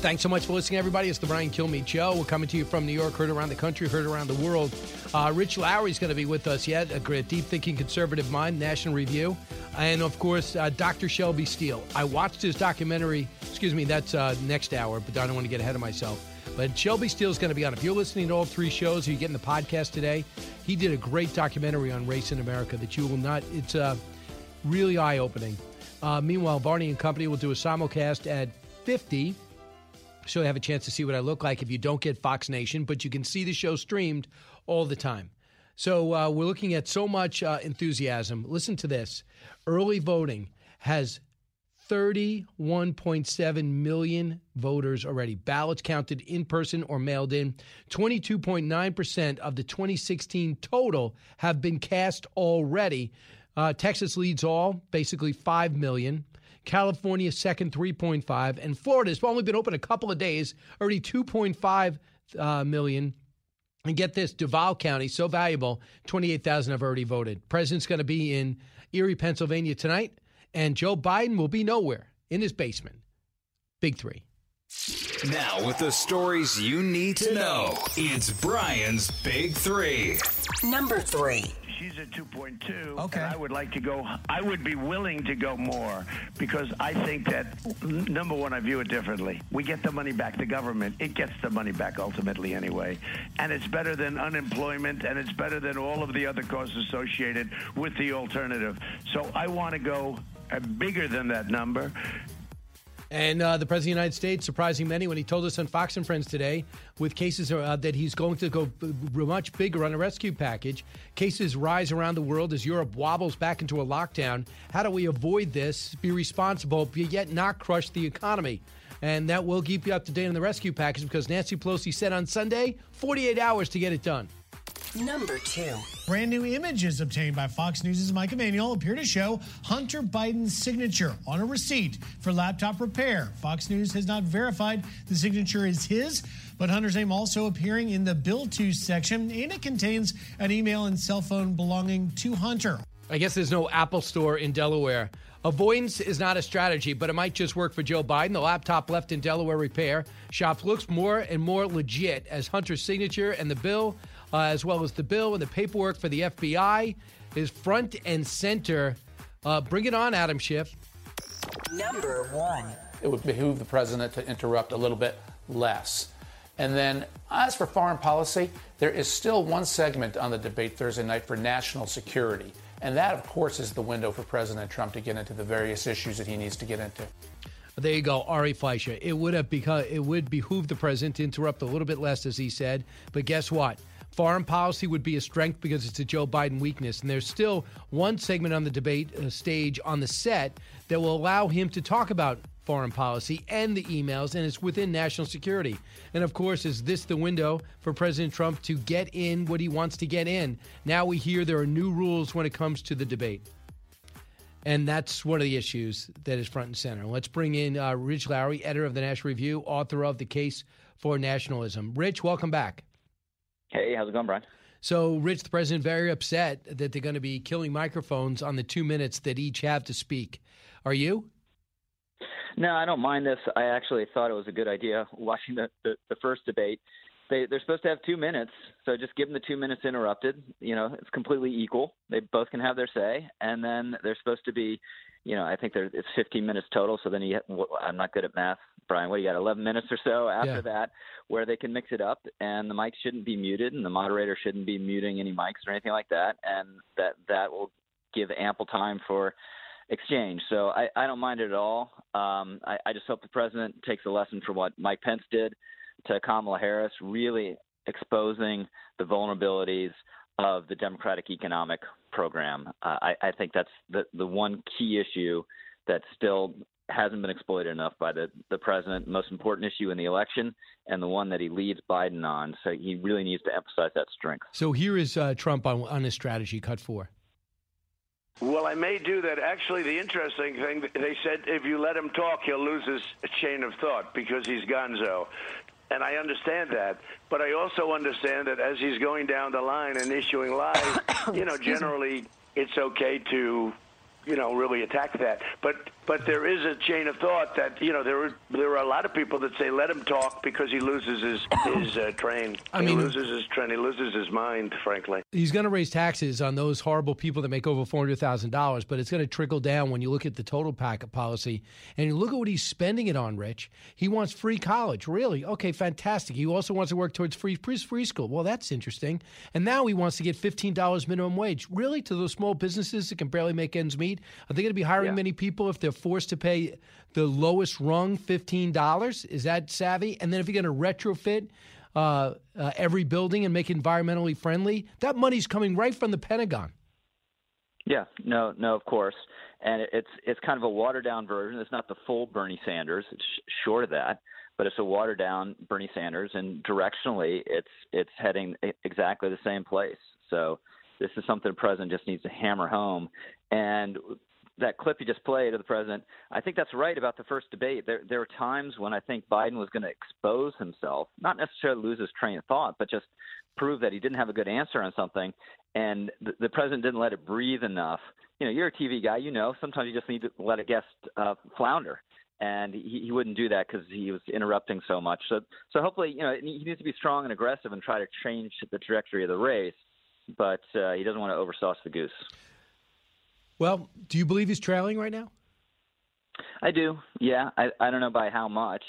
Thanks so much for listening, everybody. It's the Brian Kilmeade Show. We're coming to you from New York, heard around the country, heard around the world. Uh, Rich Lowry's going to be with us yet, a great deep-thinking conservative mind, National Review. And, of course, uh, Doctor Shelby Steele. I watched his documentary. Excuse me, that's uh, next hour, but I don't want to get ahead of myself. But Shelby Steele's going to be on. If you're listening to all three shows, or you're getting the podcast today, he did a great documentary on race in America that you will not – it's uh, really eye-opening. Uh, meanwhile, Varney and Company will do a simulcast at fifty – so you have a chance to see what I look like if you don't get Fox Nation, but you can see the show streamed all the time. So uh, we're looking at so much uh, enthusiasm. Listen to this. Early voting has thirty-one point seven million voters already. Ballots counted in person or mailed in. twenty-two point nine percent of the twenty sixteen total have been cast already. Uh, Texas leads all, basically five million. California second, three point five. And Florida's only been open a couple of days, already two point five uh, million. And get this, Duval County, so valuable, twenty-eight thousand have already voted. President's going to be in Erie, Pennsylvania tonight, and Joe Biden will be nowhere, in his basement. Big three. Now with the stories you need to know, it's Brian's Big Three. Number three. She's at two point two, okay. And I would like to go, I would be willing to go more, because I think that, number one, I view it differently. We get the money back, the government, it gets the money back ultimately anyway, and it's better than unemployment, and it's better than all of the other costs associated with the alternative. So I want to go bigger than that number. And uh, the President of the United States, surprising many when he told us on Fox and Friends today, with cases uh, that he's going to go b- b- much bigger on a rescue package. Cases rise around the world as Europe wobbles back into a lockdown. How do we avoid this, be responsible, but yet not crush the economy? And that will keep you up to date on the rescue package, because Nancy Pelosi said on Sunday, forty-eight hours to get it done. Number two. Brand new images obtained by Fox News' Mike Emanuel appear to show Hunter Biden's signature on a receipt for laptop repair. Fox News has not verified the signature is his, but Hunter's name also appearing in the Bill two section, and it contains an email and cell phone belonging to Hunter. I guess there's no Apple store in Delaware. Avoidance is not a strategy, but it might just work for Joe Biden. The laptop left in Delaware repair shop looks more and more legit as Hunter's signature and the bill Uh, as well as the bill and the paperwork for the F B I is front and center. Uh, bring it on, Adam Schiff. Number one. It would behoove the president to interrupt a little bit less. And then as for foreign policy, there is still one segment on the debate Thursday night for national security. And that, of course, is the window for President Trump to get into the various issues that he needs to get into. There you go, Ari Fleischer. It would have become, it would behoove the president to interrupt a little bit less, as he said. But guess what? Foreign policy would be a strength because it's a Joe Biden weakness. And there's still one segment on the debate uh, stage on the set that will allow him to talk about foreign policy and the emails, and it's within national security. And, of course, is this the window for President Trump to get in what he wants to get in? Now we hear there are new rules when it comes to the debate. And that's one of the issues that is front and center. Let's bring in uh, Rich Lowry, editor of the National Review, author of The Case for Nationalism. Rich, welcome back. Hey, how's it going, Brian? So, Rich, the president very upset that they're going to be killing microphones on the two minutes that each have to speak. Are you? No, I don't mind this. I actually thought it was a good idea watching the, the, the first debate. They, they're supposed to have two minutes, so just give them the two minutes interrupted. You know, it's completely equal. They both can have their say, and then they're supposed to be, you know, I think there it's fifteen minutes total. So then you, I'm not good at math, Brian. What do you got? eleven minutes or so after yeah. that, where they can mix it up, and the mics shouldn't be muted, and the moderator shouldn't be muting any mics or anything like that, and that that will give ample time for exchange. So I, I don't mind it at all. Um, I, I just hope the president takes a lesson from what Mike Pence did to Kamala Harris, really exposing the vulnerabilities of the Democratic economic program. Uh, I, I think that's the, the one key issue that still hasn't been exploited enough by the, the president, most important issue in the election, and the one that he leads Biden on. So he really needs to emphasize that strength. So here is uh, Trump on, on his strategy, cut four. Well, I may do that. Actually, the interesting thing, they said if you let him talk, he'll lose his chain of thought because he's gonzo. And I understand that. But I also understand that as he's going down the line and issuing lies, you know, generally it's okay to, you know, really attack that. But but there is a chain of thought that, you know, there are, there are a lot of people that say let him talk because he loses his, his uh, train. I mean, he loses his train. He loses his mind, frankly. He's going to raise taxes on those horrible people that make over four hundred thousand dollars, but it's going to trickle down when you look at the total packet policy. And you look at what he's spending it on, Rich. He wants free college, really. Okay, fantastic. He also wants to work towards free, free, free school. Well, that's interesting. And now he wants to get fifteen dollars minimum wage. Really, to those small businesses that can barely make ends meet? Are they going to be hiring yeah. many people if they're forced to pay the lowest rung fifteen dollars? Is that savvy? And then if you're going to retrofit uh, uh, every building and make it environmentally friendly, that money's coming right from the Pentagon. Yeah, no, no, of course. And it's it's kind of a watered-down version. It's not the full Bernie Sanders. It's sh- short of that. But it's a watered-down Bernie Sanders. And directionally, it's it's heading exactly the same place. So this is something the president just needs to hammer home. And that clip you just played of the president, I think that's right about the first debate. There, there were times when I think Biden was going to expose himself, not necessarily lose his train of thought, but just prove that he didn't have a good answer on something. And the, the president didn't let it breathe enough. You know, you're a T V guy. You know, sometimes you just need to let a guest uh, flounder. And he, he wouldn't do that because he was interrupting so much. So, so hopefully, you know, he needs to be strong and aggressive and try to change the trajectory of the race. But uh, he doesn't want to oversauce the goose. Well, do you believe he's trailing right now? I do, yeah. I, I don't know by how much.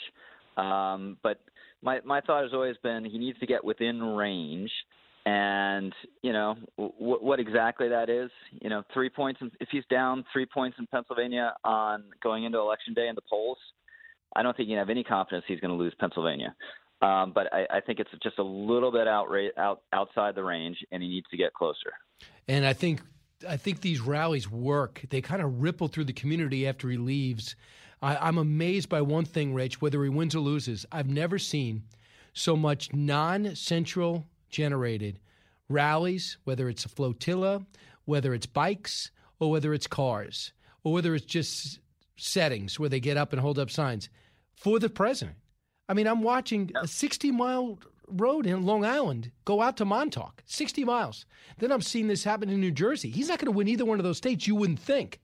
Um, but my, my thought has always been he needs to get within range. And, you know, w- what exactly that is, you know, three points. In, if he's down three points in Pennsylvania on going into Election Day in the polls, I don't think you have any confidence he's going to lose Pennsylvania. Um, but I, I think it's just a little bit out, out, outside the range, and he needs to get closer. And I think I think these rallies work. They kind of ripple through the community after he leaves. I, I'm amazed by one thing, Rich, whether he wins or loses. I've never seen so much non-central generated rallies, whether it's a flotilla, whether it's bikes, or whether it's cars, or whether it's just settings where they get up and hold up signs for the president. I mean, I'm watching a sixty-mile road in Long Island go out to Montauk, sixty miles. Then I'm seeing this happen in New Jersey. He's not going to win either one of those states, you wouldn't think.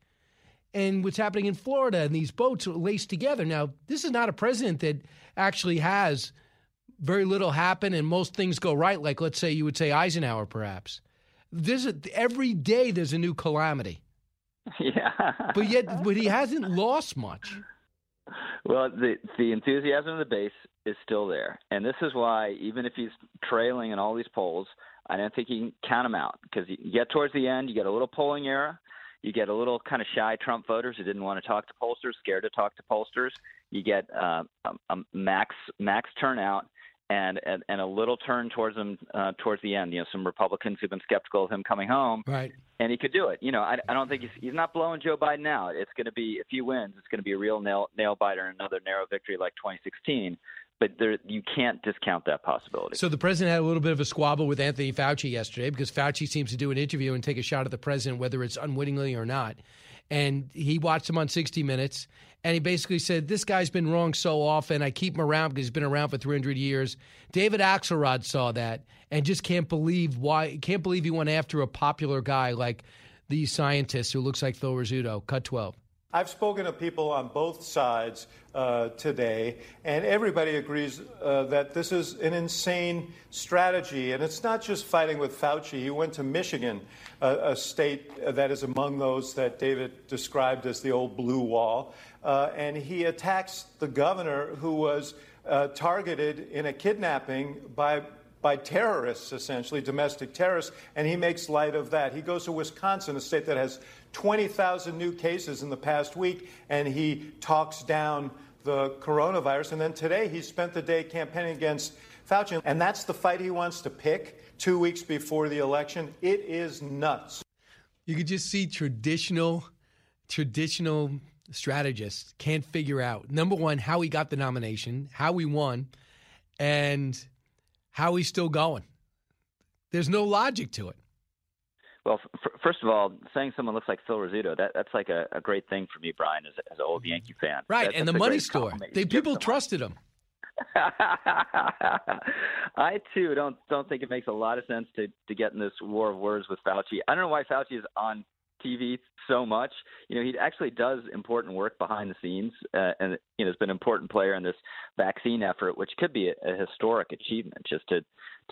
And what's happening in Florida and these boats laced together. Now, this is not a president that actually has very little happen and most things go right, like, let's say, you would say Eisenhower, perhaps. There's a, every day there's a new calamity. Yeah. But yet but he hasn't lost much. Well, the, the enthusiasm of the base is still there. And this is why, even if he's trailing in all these polls, I don't think you can count him out. Because you get towards the end, you get a little polling error. You get a little kind of shy Trump voters who didn't want to talk to pollsters, scared to talk to pollsters. You get uh, a, a max max turnout and, and, and a little turn towards him uh, towards the end. You know, some Republicans who've been skeptical of him coming home. Right. And he could do it. You know, I, I don't think he's, he's not blowing Joe Biden out. It's going to be, if he wins, it's going to be a real nail, nail biter and another narrow victory like twenty sixteen. But there, you can't discount that possibility. So the president had a little bit of a squabble with Anthony Fauci yesterday because Fauci seems to do an interview and take a shot at the president, whether it's unwittingly or not. And he watched him on sixty minutes, and he basically said, this guy's been wrong so often. I keep him around because he's been around for three hundred years. David Axelrod saw that and just can't believe why can't believe he went after a popular guy like these scientists who looks like Phil Rizzuto. Cut twelve. I've spoken to people on both sides uh, today, and everybody agrees uh, that this is an insane strategy. And it's not just fighting with Fauci. He went to Michigan, uh, a state that is among those that David described as the old blue wall, uh, and he attacks the governor who was uh, targeted in a kidnapping by by terrorists, essentially, domestic terrorists, and he makes light of that. He goes to Wisconsin, a state that has twenty thousand new cases in the past week, and he talks down the coronavirus. And then today he spent the day campaigning against Fauci, and that's the fight he wants to pick two weeks before the election. It is nuts. You could just see traditional, traditional strategists can't figure out, number one, how he got the nomination, how he won, and how he's still going. There's no logic to it. Well, f- first of all, saying someone looks like Phil Rizzuto, that, that's like a, a great thing for me, Brian, as, as an old Yankee fan. Right, that, and the money store. They, people trusted him. I, too, don't don't think it makes a lot of sense to, to get in this war of words with Fauci. I don't know why Fauci is on T V so much. You know, he actually does important work behind the scenes, uh, and you know, has been an important player in this vaccine effort, which could be a, a historic achievement, just to,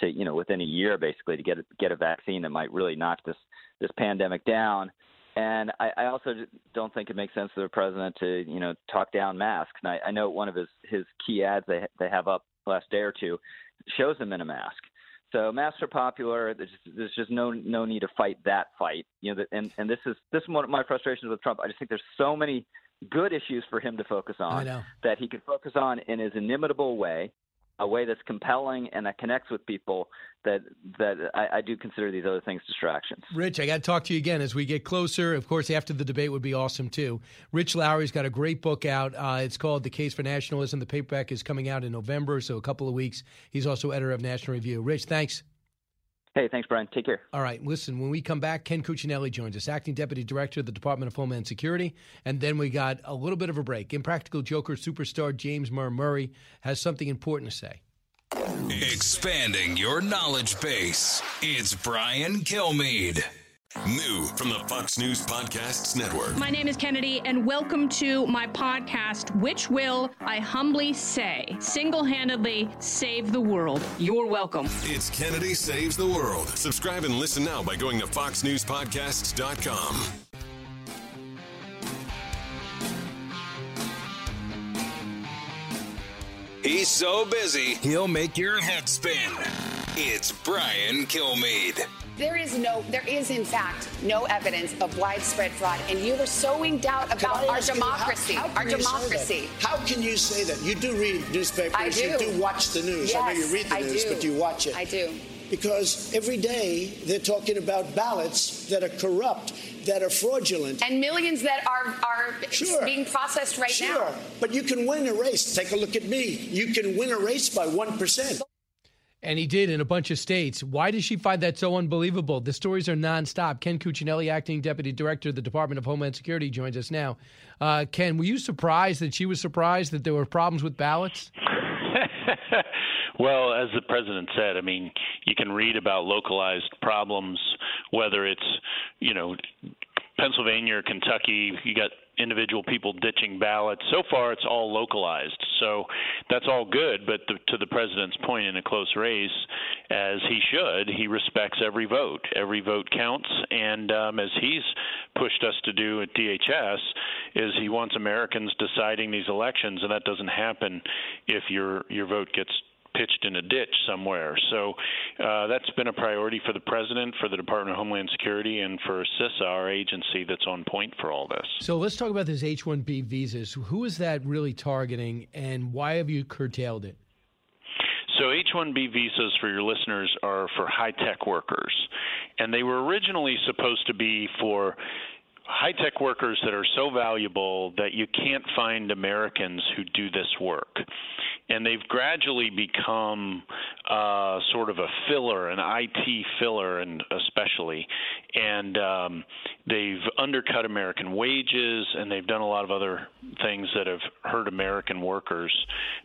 to you know, within a year basically to get a, get a vaccine that might really knock this this pandemic down. And I, I also don't think it makes sense for the president to you know talk down masks. And I, I know one of his his key ads they they have up last day or two shows him in a mask. So masks are popular. There's just, there's just no no need to fight that fight, you know. And, and this is this is one of my frustrations with Trump. I just think there's so many good issues for him to focus on that he can focus on in his inimitable way, a way that's compelling and that connects with people. That that I, I do consider these other things distractions. Rich, I got to talk to you again as we get closer. Of course, after the debate would be awesome too. Rich Lowry's got a great book out. Uh, it's called "The Case for Nationalism." The paperback is coming out in November, so a couple of weeks. He's also editor of National Review. Rich, thanks. Hey, thanks, Brian. Take care. All right. Listen, when we come back, Ken Cuccinelli joins us, acting deputy director of the Department of Homeland Security. And then we got a little bit of a break. Impractical Joker superstar James Murr Murray has something important to say. Expanding your knowledge base. It's Brian Kilmeade. New from the Fox News Podcasts Network. My name is Kennedy, and welcome to my podcast, which will, I humbly say, single-handedly save the world. You're welcome. It's Kennedy Saves the World. Subscribe and listen now by going to fox news podcasts dot com. He's so busy, he'll make your head spin. It's Brian Kilmeade. There is no, there is in fact no evidence of widespread fraud, and you were sowing doubt about our democracy. You, how, how our democracy. How can you say that? You do read newspapers. I do. You do watch the news. Yes, I know you read the I news, do. But you watch it. I do. Because every day they're talking about ballots that are corrupt, that are fraudulent. And millions that are, are sure. being processed right sure. now. Sure, but you can win a race. Take a look at me. You can win a race by one percent. And he did in a bunch of states. Why does she find that so unbelievable? The stories are nonstop. Ken Cuccinelli, acting deputy director of the Department of Homeland Security, joins us now. Uh, Ken, were you surprised that she was surprised that there were problems with ballots? Well, as the president said, I mean, you can read about localized problems, whether it's, you know, Pennsylvania or Kentucky. You got individual people ditching ballots. So far, it's all localized. So that's all good. But the, to the president's point, in a close race, as he should, he respects every vote. Every vote counts. And um, as he's pushed us to do at D H S, is he wants Americans deciding these elections. And that doesn't happen if your your vote gets pitched in a ditch somewhere. So uh, that's been a priority for the president, for the Department of Homeland Security, and for CISA, our agency that's on point for all this. So let's talk about this H one B visas. Who is that really targeting, and why have you curtailed it? So H one B visas, for your listeners, are for high-tech workers. And they were originally supposed to be for high-tech workers that are so valuable that you can't find Americans who do this work. And they've gradually become uh, sort of a filler, an I T filler, and especially. And um, they've undercut American wages, and they've done a lot of other things that have hurt American workers,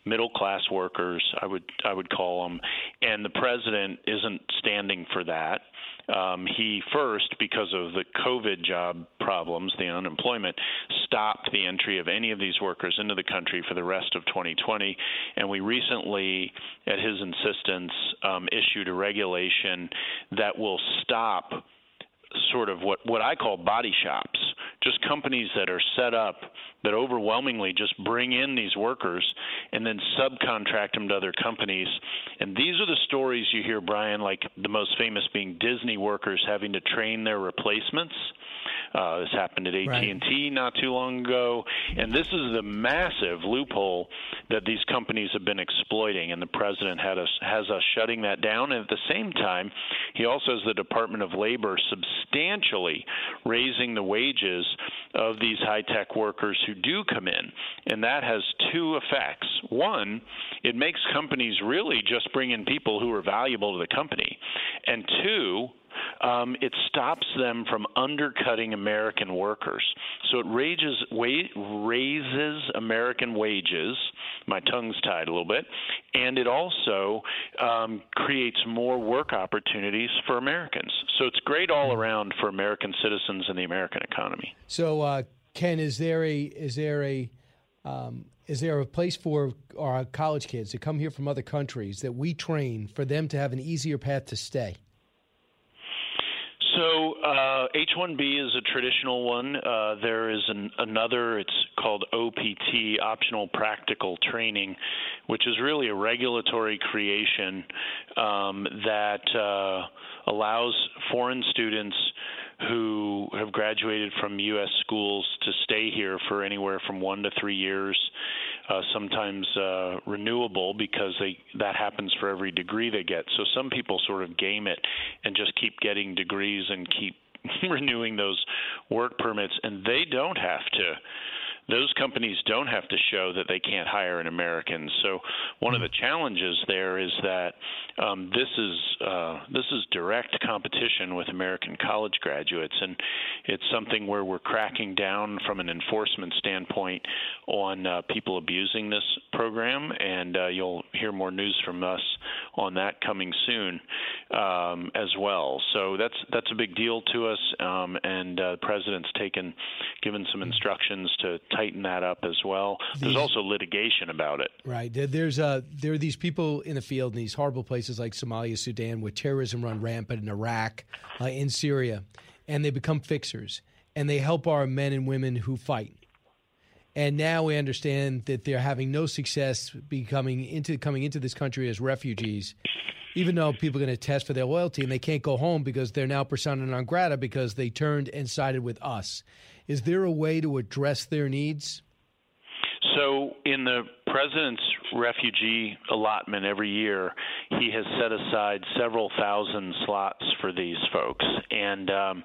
middle-class workers, I would I would call them. And the president isn't standing for that. Um, he first, because of the COVID job problems, the unemployment, stopped the entry of any of these workers into the country for the rest of twenty twenty. And we recently, at his insistence, um, issued a regulation that will stop sort of what, what I call body shops, just companies that are set up that overwhelmingly just bring in these workers and then subcontract them to other companies. And these are the stories you hear, Brian, like the most famous being Disney workers having to train their replacements. Uh, this happened at A T and T right. not too long ago. And this is the massive loophole that these companies have been exploiting, and the president had us, has us shutting that down. And at the same time, he also has the Department of Labor substantially raising the wages of these high-tech workers who do come in. And that has two effects. One, it makes companies really just bring in people who are valuable to the company. And two, Um, it stops them from undercutting American workers. So it raises, wa- raises American wages. My tongue's tied a little bit. And it also um, creates more work opportunities for Americans. So it's great all around for American citizens and the American economy. So, uh, Ken, is there a is there a um, is there a place for our college kids that come here from other countries that we train for them to have an easier path to stay? So uh, H one B is a traditional one. Uh, there is an, another, it's called O P T, Optional Practical Training, which is really a regulatory creation um, that uh, allows foreign students who have graduated from U S schools to stay here for anywhere from one to three years, uh, sometimes uh, renewable because they, that happens for every degree they get. So some people sort of game it and just keep getting degrees and keep renewing those work permits, and they don't have to. Those companies don't have to show that they can't hire an American. So one of the challenges there is that um, this is uh, this is direct competition with American college graduates, and it's something where we're cracking down from an enforcement standpoint on uh, people abusing this program, and uh, you'll hear more news from us on that coming soon um, as well. So that's that's a big deal to us, um, and uh, the president's taken given some instructions to tighten that up as well. There's also litigation about it. Right. There's uh, there are these people in the field in these horrible places like Somalia, Sudan, where terrorism run rampant, in Iraq, uh, in Syria, and they become fixers, and they help our men and women who fight. And now we understand that they're having no success becoming into coming into this country as refugees, even though people are going to test for their loyalty, and they can't go home because they're now persona non grata because they turned and sided with us. Is there a way to address their needs? So in the president's refugee allotment every year, he has set aside several thousand slots for these folks. And um,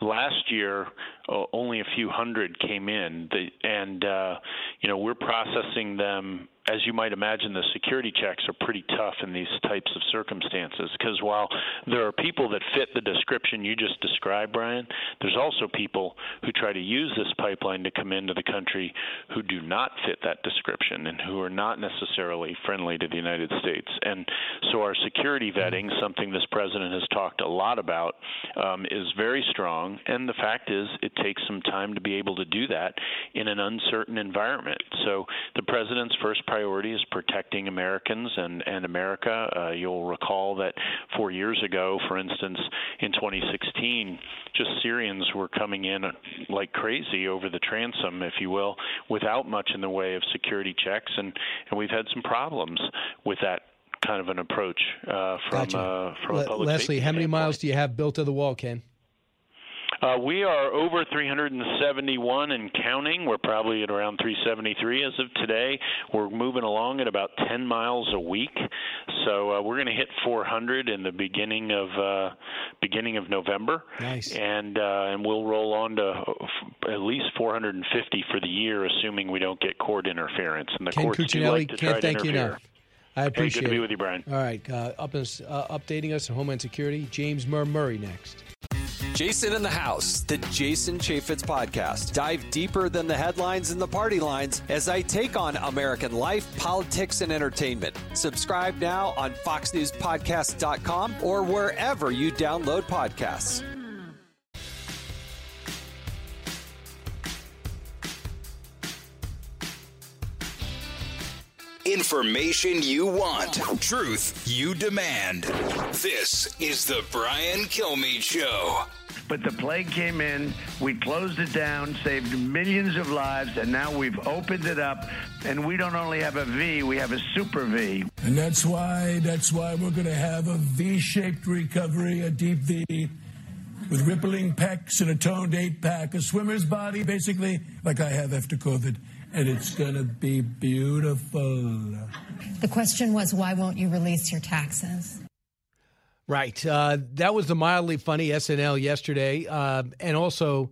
last year, oh, only a few hundred came in. The, and, uh, you know, we're processing them. As you might imagine, the security checks are pretty tough in these types of circumstances because while there are people that fit the description you just described, Brian, there's also people who try to use this pipeline to come into the country who do not fit that description and who are not necessarily friendly to the United States. And so our security vetting, something this president has talked a lot about, um, is very strong. And the fact is it takes some time to be able to do that in an uncertain environment. So the president's first priority priority is protecting Americans and, and America. Uh, you'll recall that four years ago, for instance, in twenty sixteen, just Syrians were coming in like crazy over the transom, if you will, without much in the way of security checks. And, and we've had some problems with that kind of an approach uh, from, gotcha. uh, from Le- a public Leslie, how many standpoint. Miles do you have built to the wall, Ken? Uh, we are over three hundred seventy-one and counting. We're probably at around three seventy-three as of today. We're moving along at about ten miles a week. So uh, we're going to hit four hundred in the beginning of uh, beginning of November. Nice. And, uh, and we'll roll on to at least four hundred fifty for the year, assuming we don't get court interference. And the Ken courts do like to try to interfere. You enough. I appreciate hey, good to be with you, Brian. All right. Uh, up, uh, updating us on Homeland Security, James Murr Murray next. Jason in the house, the Jason Chaffetz podcast. Dive deeper than the headlines and the party lines as I take on American life, politics, and entertainment. Subscribe now on fox news podcast dot com or wherever you download podcasts. Information you want, truth you demand. This is the Brian Kilmeade Show. But the plague came in, we closed it down, saved millions of lives, and now we've opened it up, and we don't only have a V, we have a super V. And that's why, that's why we're going to have a V-shaped recovery, a deep V, with rippling pecs and a toned eight-pack, a swimmer's body, basically, like I have after COVID. And it's going to be beautiful. The question was, why won't you release your taxes? Right. Uh, that was the mildly funny S N L yesterday. Uh, and also,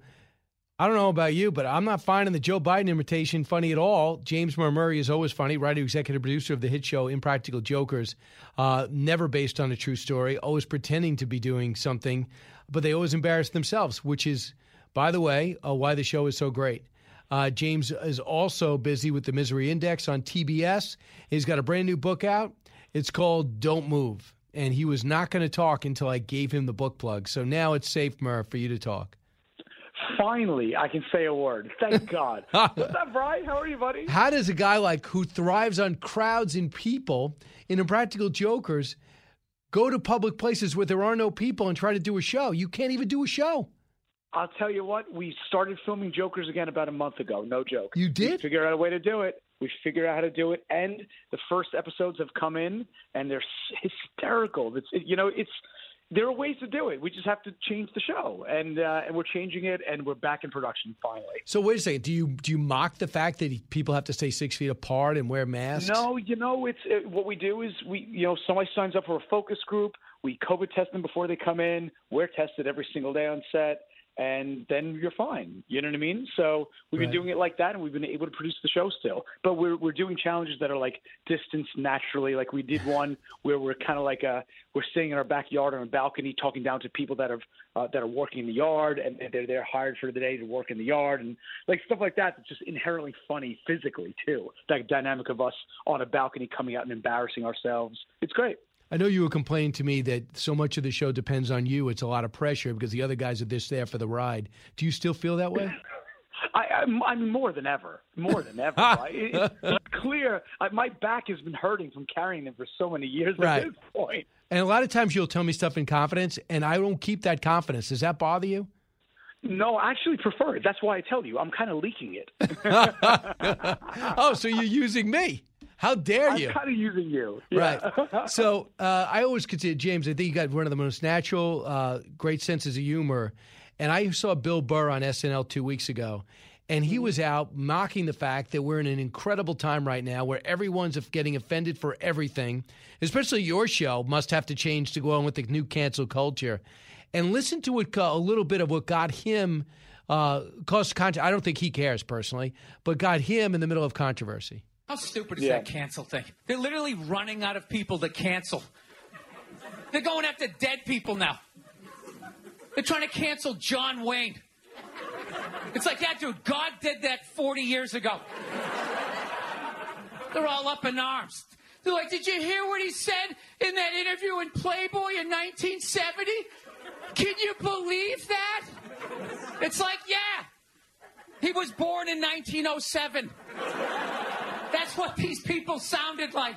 I don't know about you, but I'm not finding the Joe Biden imitation funny at all. James Murray is always funny, writer, executive producer of the hit show Impractical Jokers. Uh, never based on a true story, always pretending to be doing something. But they always embarrass themselves, which is, by the way, uh, why the show is so great. Uh, James is also busy with the Misery Index on T B S. He's got a brand new book out. It's called Don't Move. And he was not going to talk until I gave him the book plug. So now it's safe, Murr, for you to talk. Finally, I can say a word. Thank God. What's up, Brian? How are you, buddy? How does a guy like who thrives on crowds and people in Impractical Jokers go to public places where there are no people and try to do a show? You can't even do a show. I'll tell you what, we started filming Jokers again about a month ago. No joke. You did? We figured out a way to do it. We figured out how to do it. And the first episodes have come in, and they're hysterical. It's, you know, it's there are ways to do it. We just have to change the show, and uh, and we're changing it, and we're back in production finally. So wait a second. Do you do you mock the fact that people have to stay six feet apart and wear masks? No, you know, it's it, what we do is we, you know, somebody signs up for a focus group. We COVID test them before they come in. We're tested every single day on set. And then you're fine. You know what I mean? So we've been right. doing it like that, and we've been able to produce the show still. But we're we're doing challenges that are like distance naturally. Like we did one where we're kind of like a we're sitting in our backyard on a balcony talking down to people that have uh, that are working in the yard, and, and they're they're hired for the day to work in the yard, and like stuff like that. That's just inherently funny physically too. That dynamic of us on a balcony coming out and embarrassing ourselves. It's great. I know you were complaining to me that so much of the show depends on you. It's a lot of pressure because the other guys are just there for the ride. Do you still feel that way? I, I, I'm more than ever, more than ever. Right? it, it's clear. I, my back has been hurting from carrying them for so many years right. at this point. And a lot of times you'll tell me stuff in confidence, and I don't keep that confidence. Does that bother you? No, I actually prefer it. That's why I tell you. I'm kind of leaking it. Oh, so you're using me. How dare you? I'm kind of using you. Yeah. Right. So uh, I always consider, James, I think you got one of the most natural, uh, great senses of humor. And I saw Bill Burr on S N L two weeks ago, and he was out mocking the fact that we're in an incredible time right now where everyone's getting offended for everything, especially your show must have to change to go on with the new cancel culture. And listen to what, uh, a little bit of what got him uh, caused controversy. I don't think he cares personally, but got him in the middle of controversy. How stupid is yeah. that cancel thing? They're literally running out of people to cancel. They're going after dead people now. They're trying to cancel John Wayne. It's like, yeah, dude, God did that forty years ago. They're all up in arms. They're like, did you hear what he said in that interview in Playboy in nineteen seventy? Can you believe that? It's like, yeah, he was born in nineteen oh seven. That's what these people sounded like.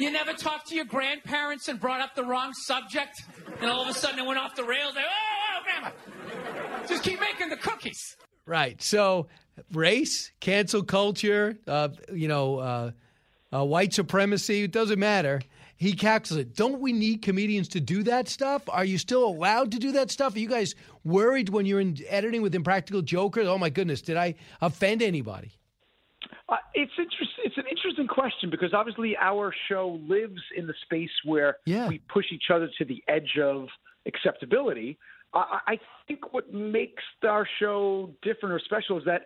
You never talked to your grandparents and brought up the wrong subject, and all of a sudden it went off the rails. Like, oh, grandma, just keep making the cookies. Right. So race, cancel culture, uh, you know, uh, uh, white supremacy, it doesn't matter. He captures it. Don't we need comedians to do that stuff? Are you still allowed to do that stuff? Are you guys worried when you're in editing with Impractical Jokers? Oh, my goodness, did I offend anybody? Uh, it's interesting. It's an interesting question because obviously our show lives in the space where yeah. we push each other to the edge of acceptability. I, I think what makes our show different or special is that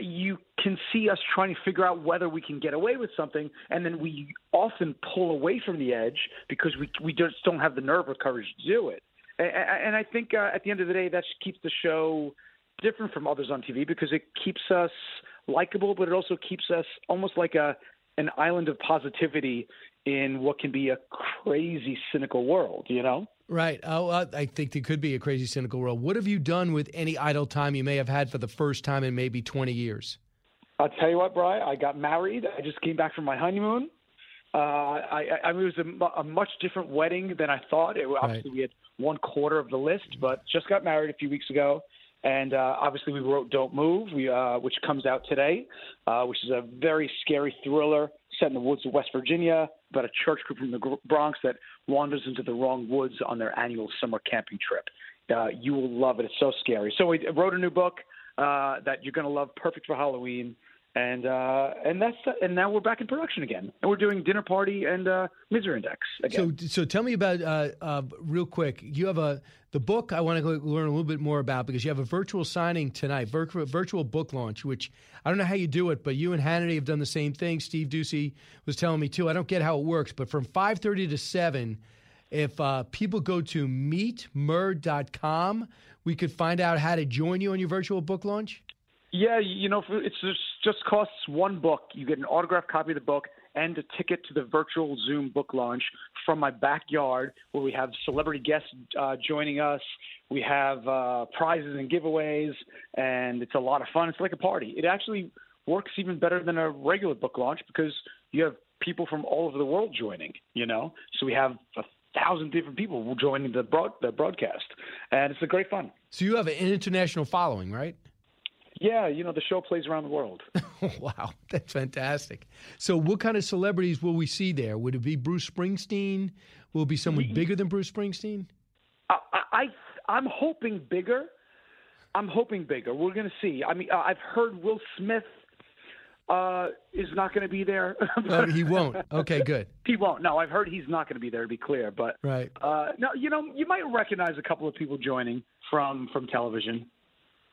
you can see us trying to figure out whether we can get away with something, and then we often pull away from the edge because we we just don't have the nerve or courage to do it. And I think uh, at the end of the day, that keeps the show different from others on T V because it keeps us likable, but it also keeps us almost like a an island of positivity in what can be a crazy, cynical world, you know? Right. Oh, I think there could be a crazy, cynical world. What have you done with any idle time you may have had for the first time in maybe twenty years? I'll tell you what, Bri, I got married. I just came back from my honeymoon. Uh, I, I mean, it was a, a much different wedding than I thought. It, obviously, right. We had one quarter of the list, but just got married a few weeks ago. And uh, obviously, we wrote Don't Move, we, uh, which comes out today, uh, which is a very scary thriller set in the woods of West Virginia about a church group from the Bronx that wanders into the wrong woods on their annual summer camping trip. Uh, you will love it. It's so scary. So we wrote a new book uh, that you're going to love, perfect for Halloween. And uh, and that's and now we're back in production again, and we're doing Dinner Party and uh, Misery Index again. So, so tell me about uh, uh, real quick. You have a the book I want to go learn a little bit more about because you have a virtual signing tonight, virtual, virtual book launch. Which I don't know how you do it, but you and Hannity have done the same thing. Steve Ducey was telling me too. I don't get how it works, but from five thirty to seven, if uh, people go to meet mer dot com, we could find out how to join you on your virtual book launch. Yeah, you know, it's just, just costs one book. You get an autographed copy of the book and a ticket to the virtual Zoom book launch from my backyard where we have celebrity guests uh, joining us. We have uh, prizes and giveaways, and it's a lot of fun. It's like a party. It actually works even better than a regular book launch because you have people from all over the world joining, you know. So we have a thousand different people joining the, broad, the broadcast, and it's a great fun. So you have an international following, right? Yeah, you know, the show plays around the world. Wow, that's fantastic. So what kind of celebrities will we see there? Would it be Bruce Springsteen? Will it be someone bigger than Bruce Springsteen? I, I, I'm hoping bigger. I'm hoping bigger. We're going to see. I mean, I've heard Will Smith uh, is not going to be there. Well, he won't. Okay, good. He won't. No, I've heard he's not going to be there, to be clear. But right. Uh, no, you know, you might recognize a couple of people joining from, from television.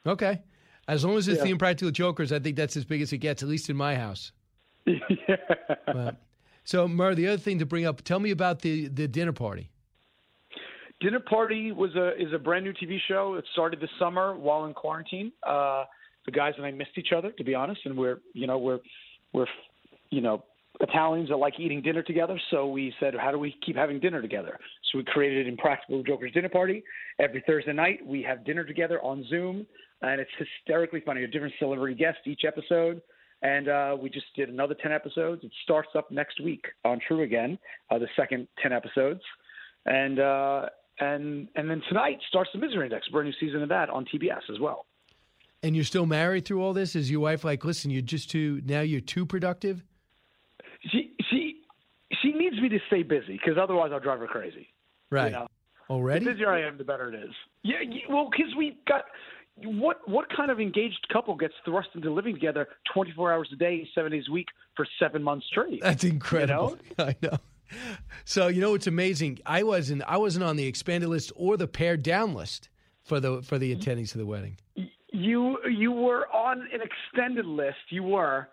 Okay. As long as it's yeah. the Impractical Jokers, I think that's as big as it gets, at least in my house. Yeah. Wow. So, Murr, the other thing to bring up, tell me about the, the Dinner Party. Dinner Party was a is a brand new T V show. It started this summer while in quarantine. Uh, the guys and I missed each other, to be honest, and we're you know we're we're you know Italians that like eating dinner together. So we said, how do we keep having dinner together? So we created Impractical Jokers Dinner Party. Every Thursday night, we have dinner together on Zoom. And it's hysterically funny. A different celebrity guest each episode. And uh, we just did another ten episodes. It starts up next week on True Again, uh, the second ten episodes. And uh, and and then tonight starts the Misery Index, brand new season of that on T B S as well. And you're still married through all this? Is your wife like, listen, you're just too, now you're too productive? She she she needs me to stay busy because otherwise I'll drive her crazy. Right. You know? Already? The busier I am, the better it is. Yeah, well, because we got... What what kind of engaged couple gets thrust into living together twenty-four hours a day, seven days a week for seven months straight? That's incredible. You know? I know. So you know it's amazing. I wasn't I wasn't on the expanded list or the pared down list for the for the attendees of the wedding. You you were on an extended list. You were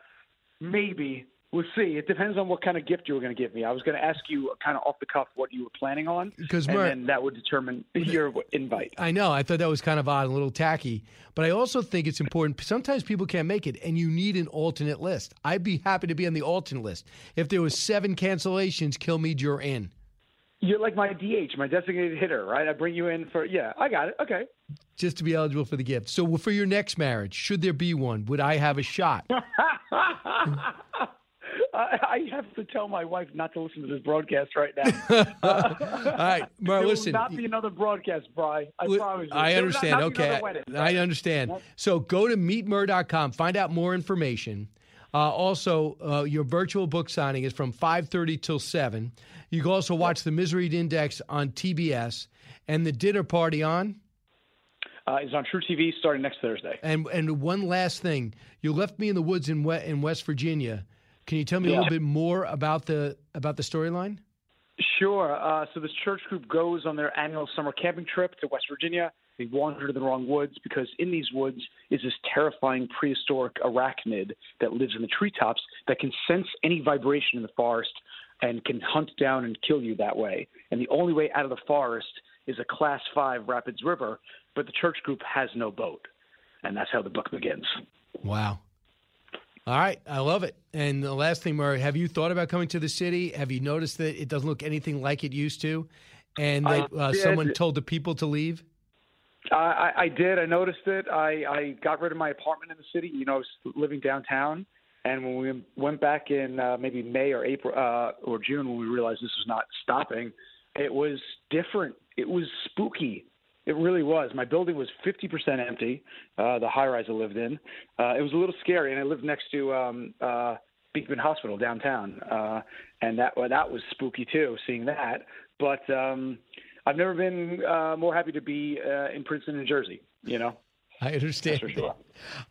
maybe. We'll see. It depends on what kind of gift you were going to give me. I was going to ask you kind of off the cuff what you were planning on, and Mer- then that would determine your invite. I know. I thought that was kind of odd, a little tacky. But I also think it's important. Sometimes people can't make it, and you need an alternate list. I'd be happy to be on the alternate list. If there was seven cancellations, kill me, you're in. You're like my D H, my designated hitter, right? I bring you in for, yeah, I got it. Okay. Just to be eligible for the gift. So for your next marriage, should there be one, would I have a shot? I have to tell my wife not to listen to this broadcast right now. All right, Murr, there listen. There will not be another broadcast, Bri. I L- promise you. I understand. Not, not okay. Wedding, I understand. So go to meet mer dot com. Find out more information. Uh, also, uh, your virtual book signing is from five thirty till seven. You can also watch the Misery Index on T B S and the Dinner Party on? Uh, is on True T V starting next Thursday. And and one last thing. You left me in the woods in we- in West Virginia. Can you tell me yeah. a little bit more about the about the storyline? Sure. Uh, so this church group goes on their annual summer camping trip to West Virginia. They wander to the wrong woods because in these woods is this terrifying prehistoric arachnid that lives in the treetops that can sense any vibration in the forest and can hunt down and kill you that way. And the only way out of the forest is a Class five rapids river, but the church group has no boat. And that's how the book begins. Wow. All right. I love it. And the last thing, Murray, have you thought about coming to the city? Have you noticed that it doesn't look anything like it used to? And that uh, someone told the people to leave? I, I did. I noticed it. I, I got rid of my apartment in the city. You know, I was living downtown. And when we went back in uh, maybe May or April uh, or June, when we realized this was not stopping, it was different. It was spooky. It really was. My building was fifty percent empty, uh, the high-rise I lived in. Uh, it was a little scary, and I lived next to um, uh, Beekman Hospital downtown, uh, and that well, that was spooky too, seeing that. But um, I've never been uh, more happy to be uh, in Princeton, New Jersey, you know? I understand. That's for sure.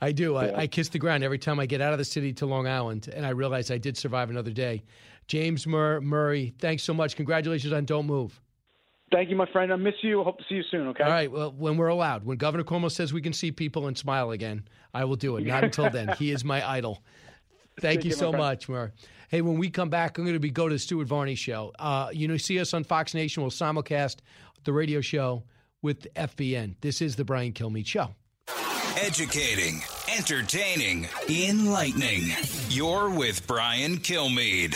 I do. I, yeah. I kiss the ground every time I get out of the city to Long Island, and I realize I did survive another day. James Murr, Murray, thanks so much. Congratulations on Don't Move. Thank you, my friend. I miss you. I hope to see you soon, okay? All right. Well, when we're allowed. When Governor Cuomo says we can see people and smile again, I will do it. Not until then. He is my idol. Thank, Thank you, you so much, Murr. Hey, when we come back, I'm going to be go to the Stuart Varney Show. Uh, you know, see us on Fox Nation. We'll simulcast the radio show with F B N. This is The Brian Kilmeade Show. Educating, entertaining, enlightening. You're with Brian Kilmeade.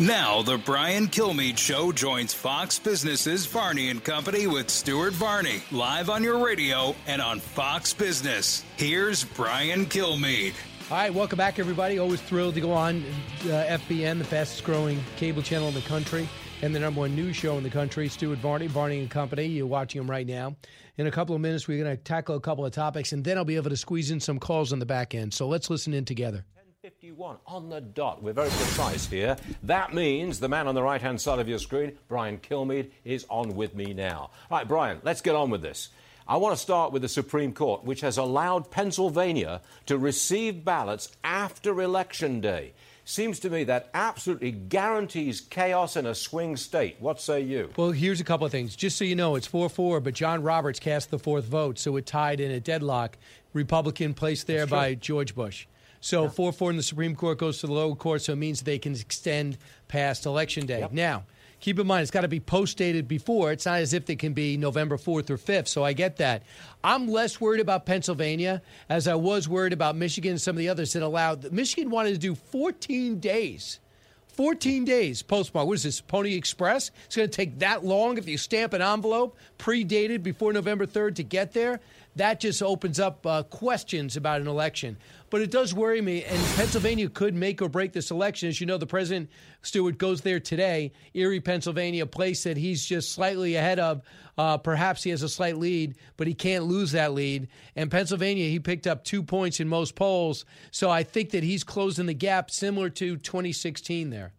Now, The Brian Kilmeade Show joins Fox Business's Varney and Company with Stuart Varney, live on your radio and on Fox Business. Here's Brian Kilmeade. All right, welcome back, everybody. Always thrilled to go on uh, F B N, the fastest-growing cable channel in the country and the number one news show in the country, Stuart Varney, Varney and Company. You're watching them right now. In a couple of minutes, we're going to tackle a couple of topics, and then I'll be able to squeeze in some calls on the back end. So let's listen in together. fifty-one on the dot. We're very precise here. That means the man on the right-hand side of your screen, Brian Kilmeade, is on with me now. All right, Brian, let's get on with this. I want to start with the Supreme Court, which has allowed Pennsylvania to receive ballots after Election Day. Seems to me that absolutely guarantees chaos in a swing state. What say you? Well, here's a couple of things. Just so you know, it's four four, but John Roberts cast the fourth vote, so it tied in a deadlock. Republican placed there by George Bush. So four four in the Supreme Court goes to the lower court, so it means they can extend past Election Day. Yep. Now, keep in mind, it's got to be post-dated before. It's not as if they can be November fourth or fifth, so I get that. I'm less worried about Pennsylvania as I was worried about Michigan and some of the others that allowed. Michigan wanted to do fourteen days. fourteen days postmark. What is this, Pony Express? It's going to take that long if you stamp an envelope predated before November third to get there. That just opens up uh, questions about an election. But it does worry me, and Pennsylvania could make or break this election. As you know, the president, Stuart, goes there today, Erie, Pennsylvania, a place that he's just slightly ahead of. Uh, perhaps he has a slight lead, but he can't lose that lead. And Pennsylvania, he picked up two points in most polls. So I think that he's closing the gap similar to twenty sixteen there.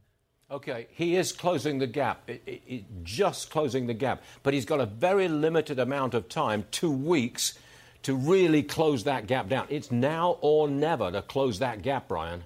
Okay, he is closing the gap, it, it, it just closing the gap. But he's got a very limited amount of time, two weeks, to really close that gap down. It's now or never to close that gap, Brian.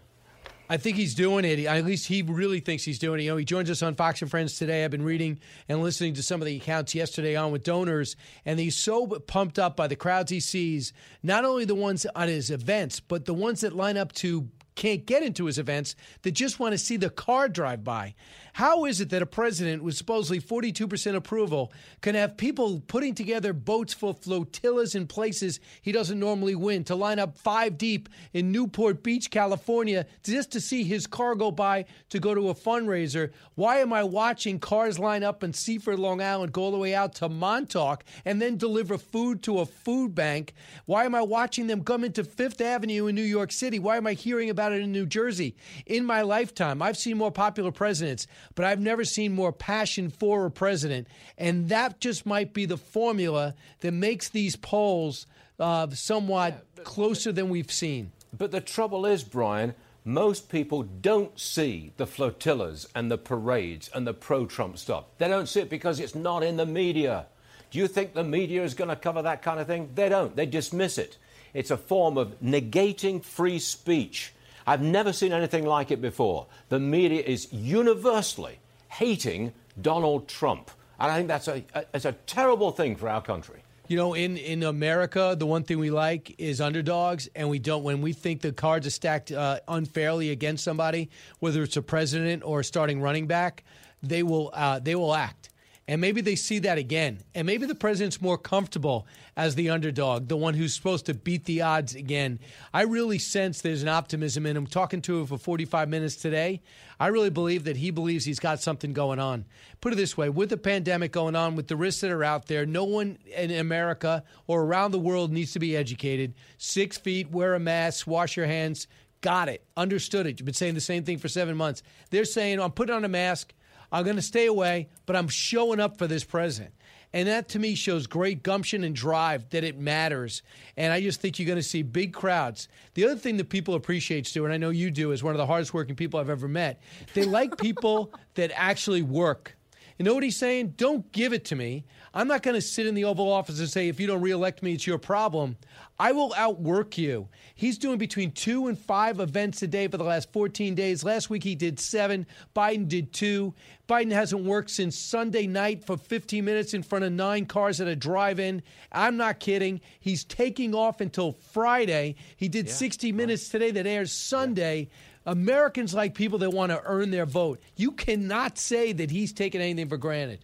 I think he's doing it. At least he really thinks he's doing it. You know, he joins us on Fox and Friends today. I've been reading and listening to some of the accounts yesterday on with donors, and he's so pumped up by the crowds he sees, not only the ones on his events, but the ones that line up to can't get into his events, that just want to see the car drive by. How is it that a president with supposedly forty-two percent approval can have people putting together boats for flotillas in places he doesn't normally win to line up five deep in Newport Beach, California, just to see his car go by to go to a fundraiser? Why am I watching cars line up in Seaford, Long Island, go all the way out to Montauk and then deliver food to a food bank? Why am I watching them come into Fifth Avenue in New York City? Why am I hearing about it in New Jersey? In my lifetime, I've seen more popular presidents, but I've never seen more passion for a president. And that just might be the formula that makes these polls uh, somewhat yeah, but, closer but, than we've seen. But the trouble is, Brian, most people don't see the flotillas and the parades and the pro-Trump stuff. They don't see it because it's not in the media. Do you think the media is going to cover that kind of thing? They don't. They dismiss it. It's a form of negating free speech. I've never seen anything like it before. The media is universally hating Donald Trump. And I think that's a, a, it's a terrible thing for our country. You know, in, in America, the one thing we like is underdogs, and we don't, when we think the cards are stacked uh, unfairly against somebody, whether it's a president or a starting running back, they will uh, they will act. And maybe they see that again. And maybe the president's more comfortable as the underdog, the one who's supposed to beat the odds again. I really sense there's an optimism in him. Talking to him for forty-five minutes today, I really believe that he believes he's got something going on. Put it this way, with the pandemic going on, with the risks that are out there, no one in America or around the world needs to be educated. Six feet, wear a mask, wash your hands. Got it. Understood it. You've been saying the same thing for seven months. They're saying, I'm putting on a mask. I'm going to stay away, but I'm showing up for this president. And that, to me, shows great gumption and drive that it matters. And I just think you're going to see big crowds. The other thing that people appreciate, Stu, and I know you do, is one of the hardest working people I've ever met. They like people that actually work. You know what he's saying? Don't give it to me. I'm not going to sit in the Oval Office and say, if you don't reelect me, it's your problem. I will outwork you. He's doing between two and five events a day for the last fourteen days. Last week he did seven. Biden did two. Biden hasn't worked since Sunday night for fifteen minutes in front of nine cars at a drive-in. I'm not kidding. He's taking off until Friday. He did yeah, sixty minutes today that airs Sunday. Yeah. Americans like people that want to earn their vote. You cannot say that he's taking anything for granted.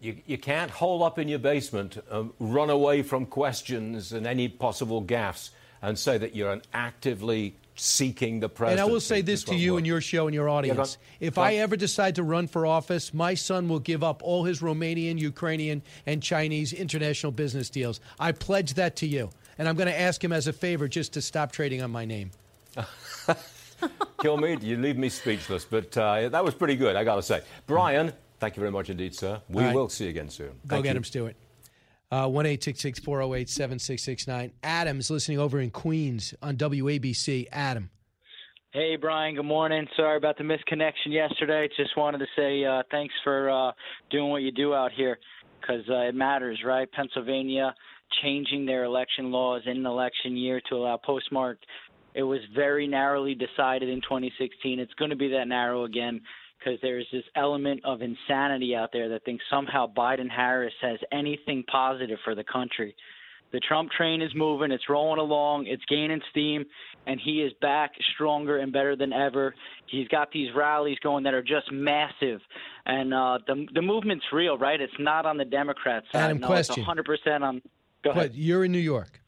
You, you can't hole up in your basement, um, run away from questions and any possible gaffes, and say that you're an actively seeking the president. And I will say this to you and your show and your audience. Yeah, if I ever decide to run for office, my son will give up all his Romanian, Ukrainian, and Chinese international business deals. I pledge that to you. And I'm going to ask him as a favor just to stop trading on my name. Kill me, you leave me speechless. But uh, that was pretty good, I got to say. Brian, thank you very much indeed, sir. We right. will see you again soon. Thank Go get you. him, Stuart. one eight six six, four oh eight, seven six six nine. Adam is listening over in Queens on W A B C. Adam. Hey, Brian. Good morning. Sorry about the misconnection yesterday. Just wanted to say uh, thanks for uh, doing what you do out here, because uh, it matters, right? Pennsylvania changing their election laws in an election year to allow postmark. It was very narrowly decided in twenty sixteen. It's going to be that narrow again, because there's this element of insanity out there that thinks somehow Biden-Harris has anything positive for the country. The Trump train is moving. It's rolling along. It's gaining steam, and he is back stronger and better than ever. He's got these rallies going that are just massive, and uh, the, the movement's real, right? It's not on the Democrat side. Adam, no, question. It's one hundred percent on – go ahead. But you're in New York.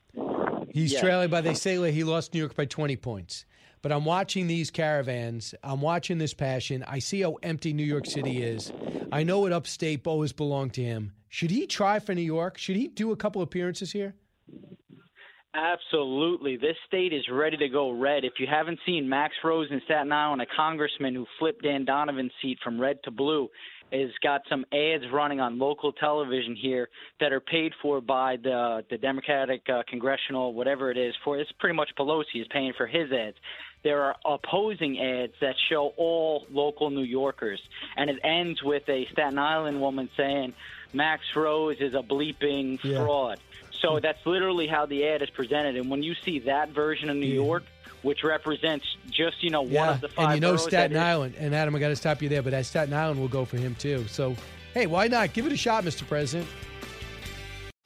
He's yeah. trailing by, they say he lost New York by twenty points. But I'm watching these caravans. I'm watching this passion. I see how empty New York City is. I know it upstate always belonged to him. Should he try for New York? Should he do a couple appearances here? Absolutely. This state is ready to go red. If you haven't seen Max Rose in Staten Island, a congressman who flipped Dan Donovan's seat from red to blue, has got some ads running on local television here that are paid for by the the Democratic uh, congressional, whatever it is. For it's pretty much Pelosi is paying for his ads. There are opposing ads that show all local New Yorkers, and it ends with a Staten Island woman saying Max Rose is a bleeping yeah. fraud. So that's literally how the ad is presented. And when you see that version of New yeah. York, which represents just, you know, one yeah. of the five. And you know, Staten Island, and Adam, I got to stop you there, but Staten Island will go for him too. So, hey, why not? Give it a shot, Mister President.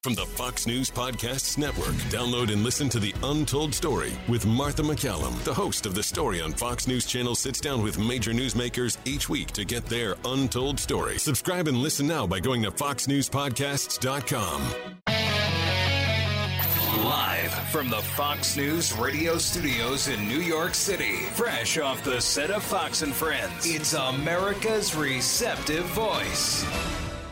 From the Fox News Podcasts Network, download and listen to The Untold Story with Martha McCallum. The host of The Story on Fox News Channel sits down with major newsmakers each week to get their untold story. Subscribe and listen now by going to fox news podcasts dot com. Live from the Fox News radio studios in New York City, fresh off the set of Fox and Friends, it's America's receptive voice.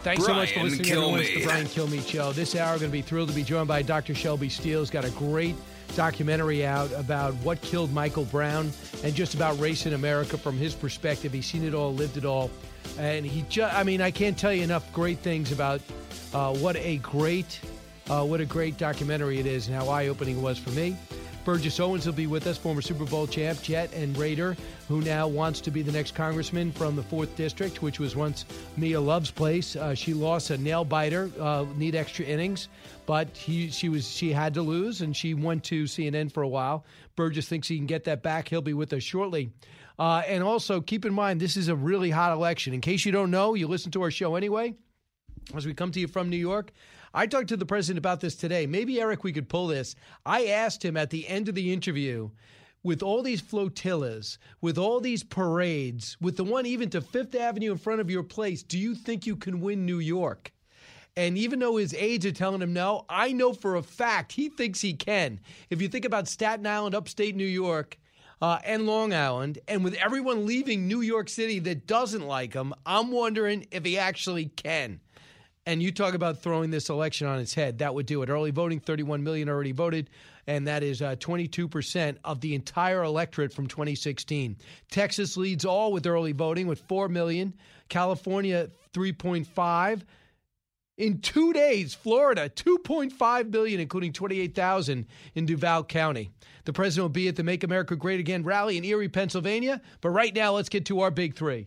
Thanks Brian so much for listening Kilmeade. to the Brian Kilmeade Show. This hour, we're going to be thrilled to be joined by Doctor Shelby Steele. He's got a great documentary out about what killed Michael Brown and just about race in America from his perspective. He's seen it all, lived it all. And he just, I mean, I can't tell you enough great things about uh, what a great... Uh, what a great documentary it is and how eye-opening it was for me. Burgess Owens will be with us, former Super Bowl champ, Jet and Raider, who now wants to be the next congressman from the fourth District, which was once Mia Love's place. Uh, she lost a nail-biter, uh, need extra innings, but he, she was she had to lose, and she went to C N N for a while. Burgess thinks he can get that back. He'll be with us shortly. Uh, and also, keep in mind, this is a really hot election. In case you don't know, you listen to our show anyway, as we come to you from New York. I talked to the president about this today. Maybe, Eric, we could pull this. I asked him at the end of the interview, with all these flotillas, with all these parades, with the one even to Fifth Avenue in front of your place, do you think you can win New York? And even though his aides are telling him no, I know for a fact he thinks he can. If you think about Staten Island, upstate New York, Uh, and Long Island, and with everyone leaving New York City that doesn't like him, I'm wondering if he actually can. And you talk about throwing this election on its head. That would do it. Early voting, thirty-one million already voted, and that is uh, twenty-two percent of the entire electorate from twenty sixteen. Texas leads all with early voting with four million. California, three point five. In two days, Florida, two point five million, including twenty-eight thousand in Duval County. The president will be at the Make America Great Again rally in Erie, Pennsylvania. But right now, let's get to our big three.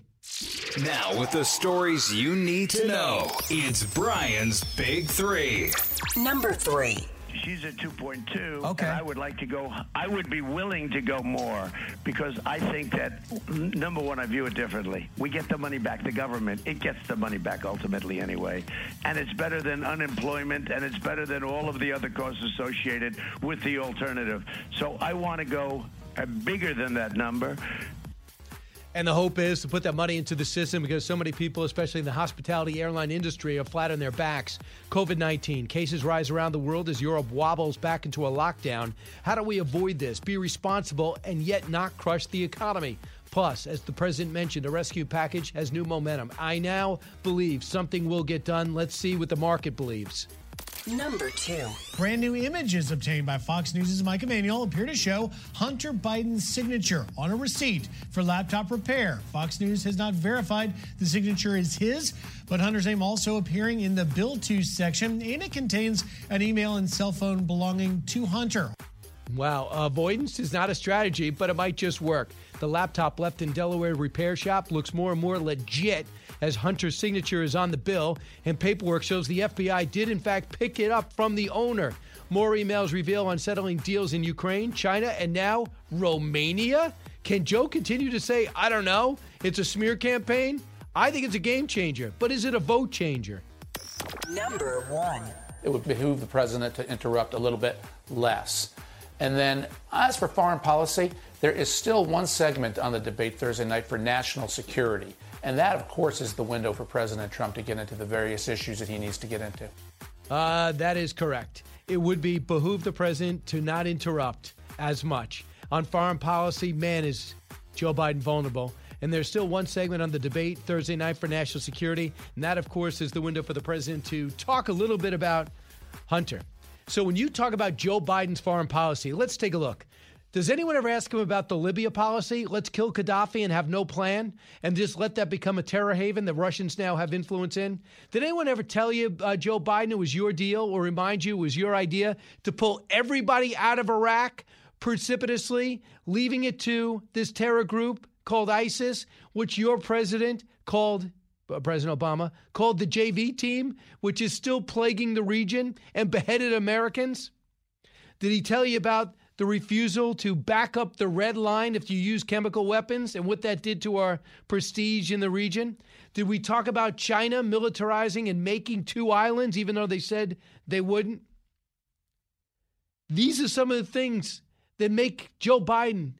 Now, with the stories you need to know, it's Brian's Big Three. Number three. She's at two point two. Okay. And I would like to go, I would be willing to go more because I think that, number one, I view it differently. We get the money back. The government, it gets the money back ultimately anyway. And it's better than unemployment, and it's better than all of the other costs associated with the alternative. So I want to go bigger than that number. And the hope is to put that money into the system because so many people, especially in the hospitality airline industry, are flat on their backs. COVID nineteen. Cases rise around the world as Europe wobbles back into a lockdown. How do we avoid this? Be responsible and yet not crush the economy. Plus, as the president mentioned, a rescue package has new momentum. I now believe something will get done. Let's see what the market believes. Number two. Brand new images obtained by Fox News' Mike Emanuel appear to show Hunter Biden's signature on a receipt for laptop repair. Fox News has not verified the signature is his, but Hunter's name also appearing in the Bill to section, and it contains an email and cell phone belonging to Hunter. Wow. Avoidance is not a strategy, but it might just work. The laptop left in Delaware repair shop looks more and more legit as Hunter's signature is on the bill, and paperwork shows the F B I did, in fact, pick it up from the owner. More emails reveal unsettling deals in Ukraine, China, and now Romania? Can Joe continue to say, I don't know, it's a smear campaign? I think it's a game changer, but is it a vote changer? Number one. It would behoove the president to interrupt a little bit less. And then, as for foreign policy, there is still one segment on the debate Thursday night for national security. And that, of course, is the window for President Trump to get into the various issues that he needs to get into. Uh, that is correct. It would be behoove the president to not interrupt as much. On foreign policy, man, is Joe Biden vulnerable. And there's still one segment on the debate Thursday night for national security. And that, of course, is the window for the president to talk a little bit about Hunter. So when you talk about Joe Biden's foreign policy, let's take a look. Does anyone ever ask him about the Libya policy? Let's kill Gaddafi and have no plan and just let that become a terror haven that Russians now have influence in? Did anyone ever tell you, uh, Joe Biden, it was your deal or remind you it was your idea to pull everybody out of Iraq precipitously, leaving it to this terror group called ISIS, which your president called President Obama called the J V team, which is still plaguing the region and beheaded Americans? Did he tell you about the refusal to back up the red line if you use chemical weapons and what that did to our prestige in the region? Did we talk about China militarizing and making two islands, even though they said they wouldn't? These are some of the things that make Joe Biden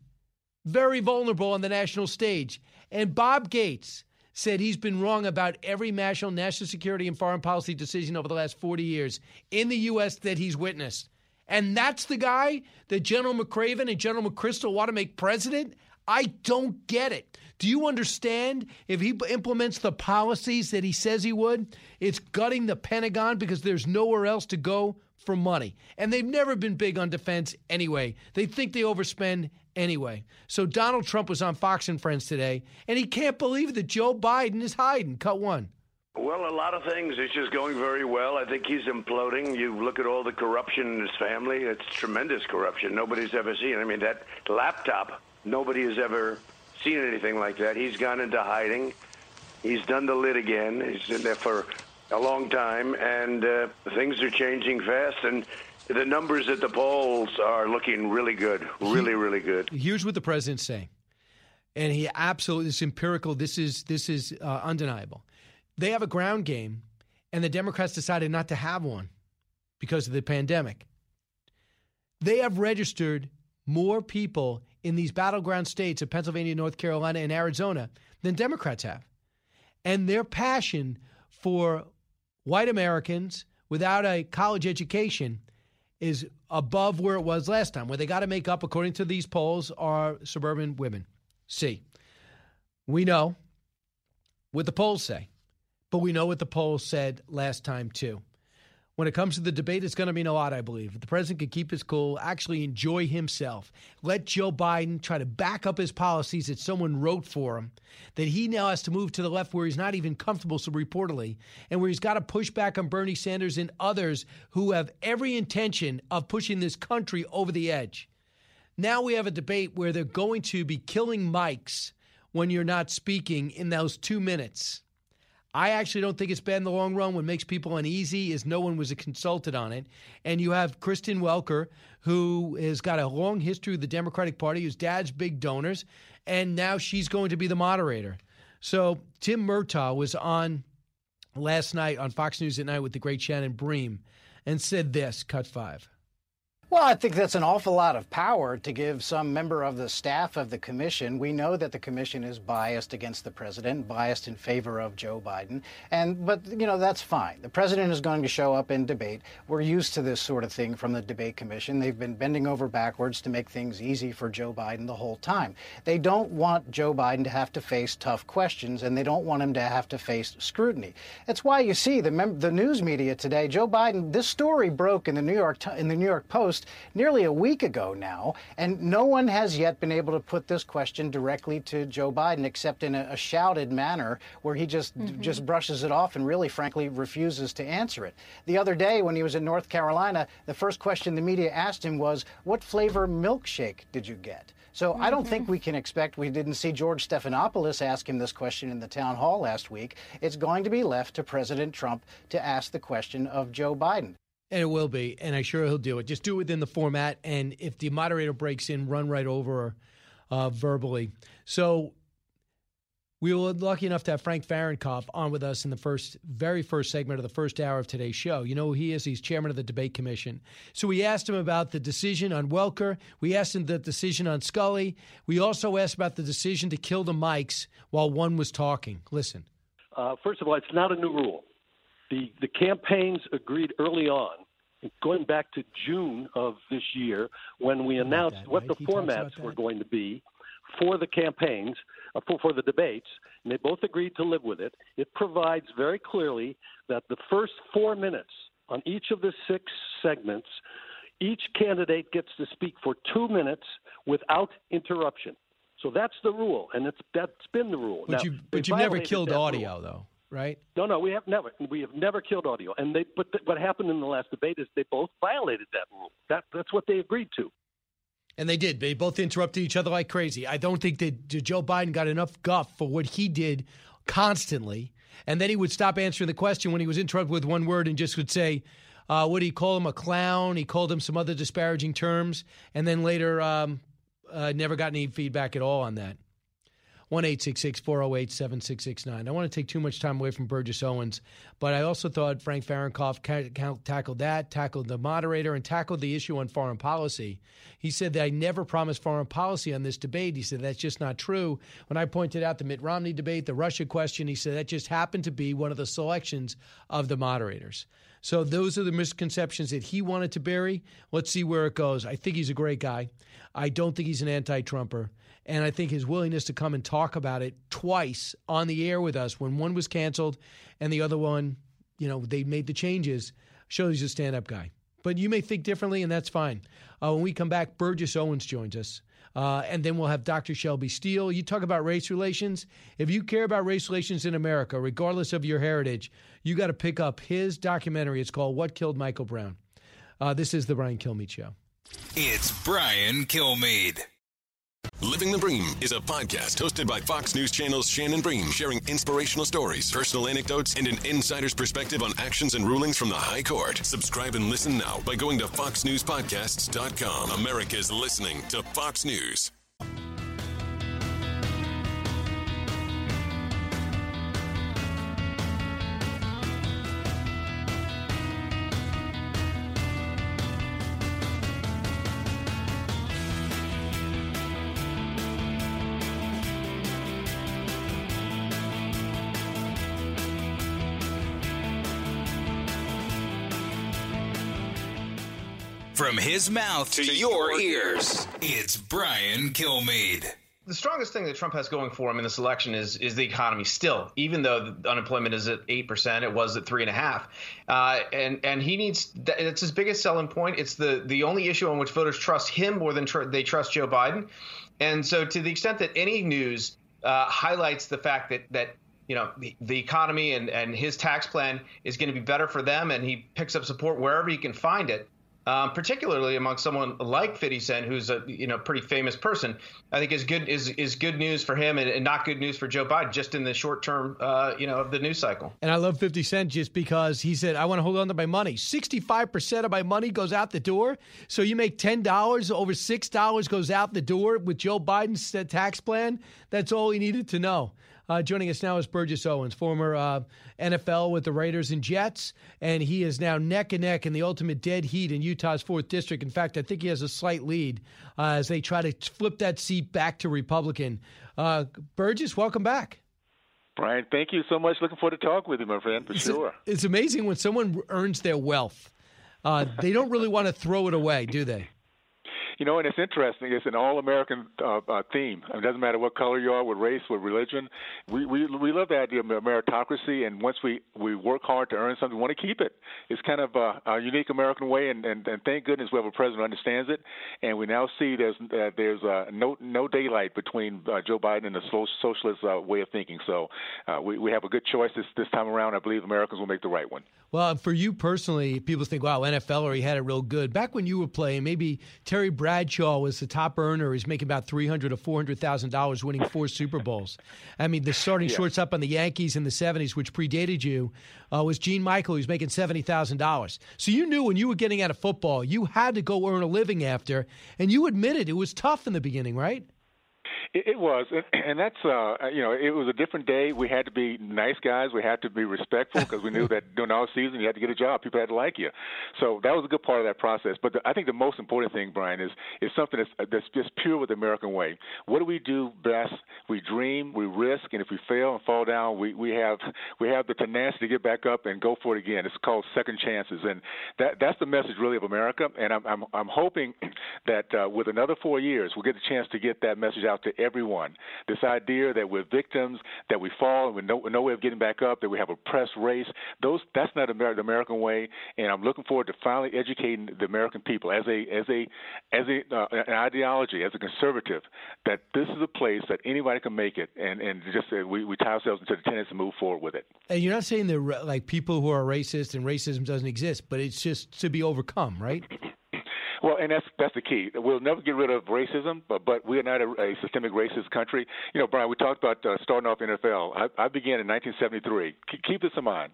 very vulnerable on the national stage. And Bob Gates said he's been wrong about every national, national security and foreign policy decision over the last forty years in the U S that he's witnessed. And that's the guy that General McCraven and General McChrystal want to make president? I don't get it. Do you understand if he implements the policies that he says he would, it's gutting the Pentagon because there's nowhere else to go for money. And they've never been big on defense anyway. They think they overspend anyway. So Donald Trump was on Fox and Friends today, and he can't believe that Joe Biden is hiding. Cut one. Well, a lot of things. It's just going very well. I think he's imploding. You look at all the corruption in his family. It's tremendous corruption. Nobody's ever seen. I mean, that laptop, nobody has ever seen anything like that. He's gone into hiding. He's done the lid again. He's been there for a long time, and uh, things are changing fast. And the numbers at the polls are looking really good, really, really good. Here's what the president's saying, and he absolutely, it's empirical. This is this is uh, undeniable. They have a ground game, and the Democrats decided not to have one because of the pandemic. They have registered more people in these battleground states of Pennsylvania, North Carolina, and Arizona than Democrats have. And their passion for white Americans without a college education is above where it was last time, where they got to make up, according to these polls, are suburban women. See, we know what the polls say. But we know what the polls said last time, too. When it comes to the debate, it's going to mean a lot, I believe. If the president could keep his cool, actually enjoy himself, let Joe Biden try to back up his policies that someone wrote for him, that he now has to move to the left where he's not even comfortable, so reportedly, and where he's got to push back on Bernie Sanders and others who have every intention of pushing this country over the edge. Now we have a debate where they're going to be killing mics when you're not speaking in those two minutes. I actually don't think it's bad in the long run. What makes people uneasy is no one was consulted on it. And you have Kristen Welker, who has got a long history with the Democratic Party, whose dad's big donors, and now she's going to be the moderator. So Tim Murtaugh was on last night on Fox News at Night with the great Shannon Bream and said this, cut five. Well, I think that's an awful lot of power to give some member of the staff of the commission. We know that the commission is biased against the president, biased in favor of Joe Biden. And but, you know, that's fine. The president is going to show up in debate. We're used to this sort of thing from the debate commission. They've been bending over backwards to make things easy for Joe Biden the whole time. They don't want Joe Biden to have to face tough questions, and they don't want him to have to face scrutiny. That's why you see the mem- the news media today. Joe Biden, this story broke in the New York in the New York Post nearly a week ago now, and no one has yet been able to put this question directly to Joe Biden, except in a, a shouted manner where he just mm-hmm. just brushes it off and really, frankly, refuses to answer it. The other day when he was in North Carolina, the first question the media asked him was, "What flavor milkshake did you get?" So mm-hmm. I don't think we can expect, we didn't see George Stephanopoulos ask him this question in the town hall last week. It's going to be left to President Trump to ask the question of Joe Biden. And it will be, and I'm sure he'll do it. Just do it within the format, and if the moderator breaks in, run right over uh, verbally. So we were lucky enough to have Frank Fahrenkopf on with us in the first, very first segment of the first hour of today's show. You know who he is? He's chairman of the debate commission. So we asked him about the decision on Welker. We asked him the decision on Scully. We also asked about the decision to kill the mics while one was talking. Listen. Uh, first of all, it's not a new rule. The, the campaigns agreed early on, going back to June of this year, when we announced that, what right? the he formats were going to be for the campaigns, uh, for, for the debates, and they both agreed to live with it. It provides very clearly that the first four minutes on each of the six segments, each candidate gets to speak for two minutes without interruption. So that's the rule, and it's, that's been the rule. But, now, you, but you've never killed audio, rule. though. Right? No, no, we have never. We have never killed audio. And they, but th- what happened in the last debate is they both violated that rule. That, that's what they agreed to. And they did. They both interrupted each other like crazy. I don't think that Joe Biden got enough guff for what he did constantly. And then he would stop answering the question when he was interrupted with one word and just would say, uh, what do you call him, a clown? He called him some other disparaging terms. And then later, um, uh, never got any feedback at all on that. one eight six six, four oh eight, seven six six nine. I don't want to take too much time away from Burgess Owens, but I also thought Frank Fahrenkopf ca- ca- tackled that, tackled the moderator, and tackled the issue on foreign policy. He said that I never promised foreign policy on this debate. He said that's just not true. When I pointed out the Mitt Romney debate, the Russia question, he said that just happened to be one of the selections of the moderators. So those are the misconceptions that he wanted to bury. Let's see where it goes. I think he's a great guy. I don't think he's an anti-Trumper. And I think his willingness to come and talk about it twice on the air with us when one was canceled and the other one, you know, they made the changes, shows he's a stand-up guy. But you may think differently, and that's fine. Uh, when we come back, Burgess Owens joins us. Uh, and then we'll have Doctor Shelby Steele. You talk about race relations. If you care about race relations in America, regardless of your heritage, you got to pick up his documentary. It's called What Killed Michael Brown. Uh, this is The Brian Kilmeade Show. It's Brian Kilmeade. Living the Bream is a podcast hosted by Fox News Channel's Shannon Bream, sharing inspirational stories, personal anecdotes, and an insider's perspective on actions and rulings from the High Court. Subscribe and listen now by going to fox news podcasts dot com. America's listening to Fox News. From his mouth to, to your, your ears, ears, it's Brian Kilmeade. The strongest thing that Trump has going for him in this election is is the economy still, even though the unemployment is at eight percent. It was at three and a half. Uh, and, and he needs – it's his biggest selling point. It's the, the only issue on which voters trust him more than tr- they trust Joe Biden. And so to the extent that any news uh, highlights the fact that, that you know, the, the economy and, and his tax plan is going to be better for them and he picks up support wherever he can find it, Um, particularly among someone like fifty Cent, who's a you know pretty famous person, I think is good is is good news for him and, and not good news for Joe Biden just in the short term uh, you know of the news cycle. And I love fifty Cent just because he said, "I want to hold on to my money. sixty-five percent of my money goes out the door. So you make ten dollars, over six dollars goes out the door with Joe Biden's tax plan." That's all he needed to know. Uh, joining us now is Burgess Owens, former uh, N F L with the Raiders and Jets, and he is now neck and neck in the ultimate dead heat in Utah's fourth District. In fact, I think he has a slight lead uh, as they try to flip that seat back to Republican. Uh, Burgess, welcome back. Brian, thank you so much. Looking forward to talking with you, my friend, for it's sure. A, it's amazing when someone earns their wealth. Uh, they don't really want to throw it away, do they? You know, and it's interesting. It's an all-American uh, uh, theme. I mean, it doesn't matter what color you are, what race, what religion. We we we love the idea of meritocracy, and once we, we work hard to earn something, we want to keep it. It's kind of a, a unique American way, and, and, and thank goodness we have a president who understands it. And we now see there's uh, there's uh, no no daylight between uh, Joe Biden and the socialist uh, way of thinking. So uh, we we have a good choice this this time around. I believe Americans will make the right one. Well, for you personally, people think, wow, N F L, he had it real good. Back when you were playing, maybe Terry Bradshaw was the top earner. He's making about three hundred thousand dollars to four hundred thousand dollars, winning four Super Bowls. I mean, the starting yeah. shortstop on the Yankees in the seventies, which predated you, uh, was Gene Michael, who's making seventy thousand dollars. So you knew when you were getting out of football, you had to go earn a living after, and you admitted it was tough in the beginning, right? It was, and that's, uh, you know, it was a different day. We had to be nice guys. We had to be respectful because we knew that during our season you had to get a job. People had to like you. So that was a good part of that process. But the, I think the most important thing, Brian, is is something that's, that's just pure with the American way. What do we do best? We dream, we risk, and if we fail and fall down, we, we have we have the tenacity to get back up and go for it again. It's called second chances, and that that's the message really of America. And I'm I'm, I'm hoping that uh, with another four years, we'll get a chance to get that message out to everyone. This idea that we're victims, that we fall, and we no, no way of getting back up, that we have a press race, those that's not Amer- the American way. And I'm looking forward to finally educating the American people as a as a as a uh, an ideology, as a conservative, that this is a place that anybody can make it, and and just uh, we, we tie ourselves into the tenets and move forward with it. And you're not saying that like people who are racist and racism doesn't exist, but it's just to be overcome, right? Well, and that's that's the key. We'll never get rid of racism, but, but we are not a, a systemic racist country. You know, Brian, we talked about uh, starting off N F L. I, I began in nineteen seventy-three. C- keep this in mind.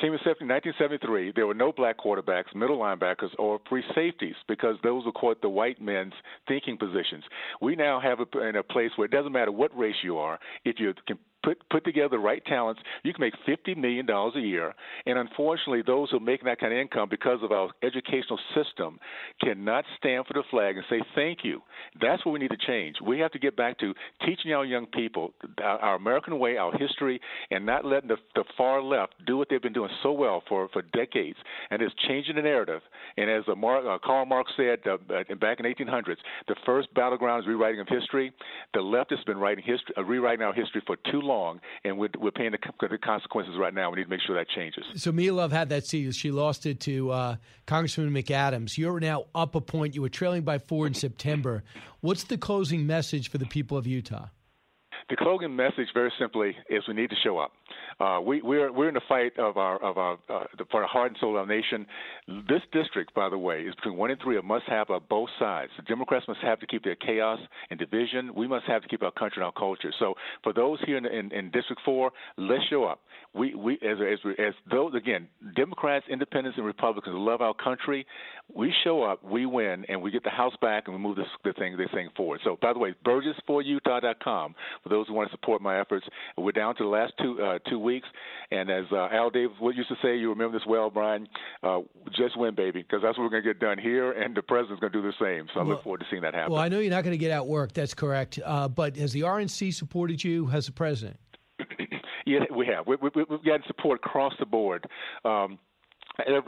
Came in nineteen seventy-three, there were no black quarterbacks, middle linebackers, or free safeties because those were, quote, the white men's thinking positions. We now have a, in a place where it doesn't matter what race you are, if you can Put put together the right talents, you can make fifty million dollars a year. And unfortunately, those who are making that kind of income because of our educational system cannot stand for the flag and say thank you. That's what we need to change. We have to get back to teaching our young people our American way, our history, and not letting the, the far left do what they've been doing so well for, for decades. And it's changing the narrative. And as a Mark, uh, Karl Marx said uh, back in the eighteen hundreds, the first battleground is rewriting of history. The left has been writing history, uh, rewriting our history for too long. long, and we're, we're paying the, the consequences right now. We need to make sure that changes. So Mia Love had that seat. She lost it to uh, Congressman McAdams. You're now up a point. You were trailing by four in September. What's the closing message for the people of Utah? The closing message, very simply, is we need to show up. Uh, we, we're we're in the fight of our of our uh, for the heart and soul of our nation. This district, by the way, is between one and three. A must-have of both sides. The Democrats must have to keep their chaos and division. We must have to keep our country and our culture. So for those here in, in, in District Four, let's show up. We we as as as those again, Democrats, Independents, and Republicans love our country. We show up, we win, and we get the House back, and we move this the thing this thing forward. So by the way, Burgess for Utah dot com for those who want to support my efforts. We're down to the last two. Uh, two weeks, and as uh, Al Davis used to say, you remember this well, Brian, uh, just win, baby, because that's what we're going to get done here, and the president's going to do the same. So I well, look forward to seeing that happen. Well, I know you're not going to get outworked, that's correct, uh, but has the R N C supported you as the president? Yeah, we have. We, we, we've gotten support across the board. Um,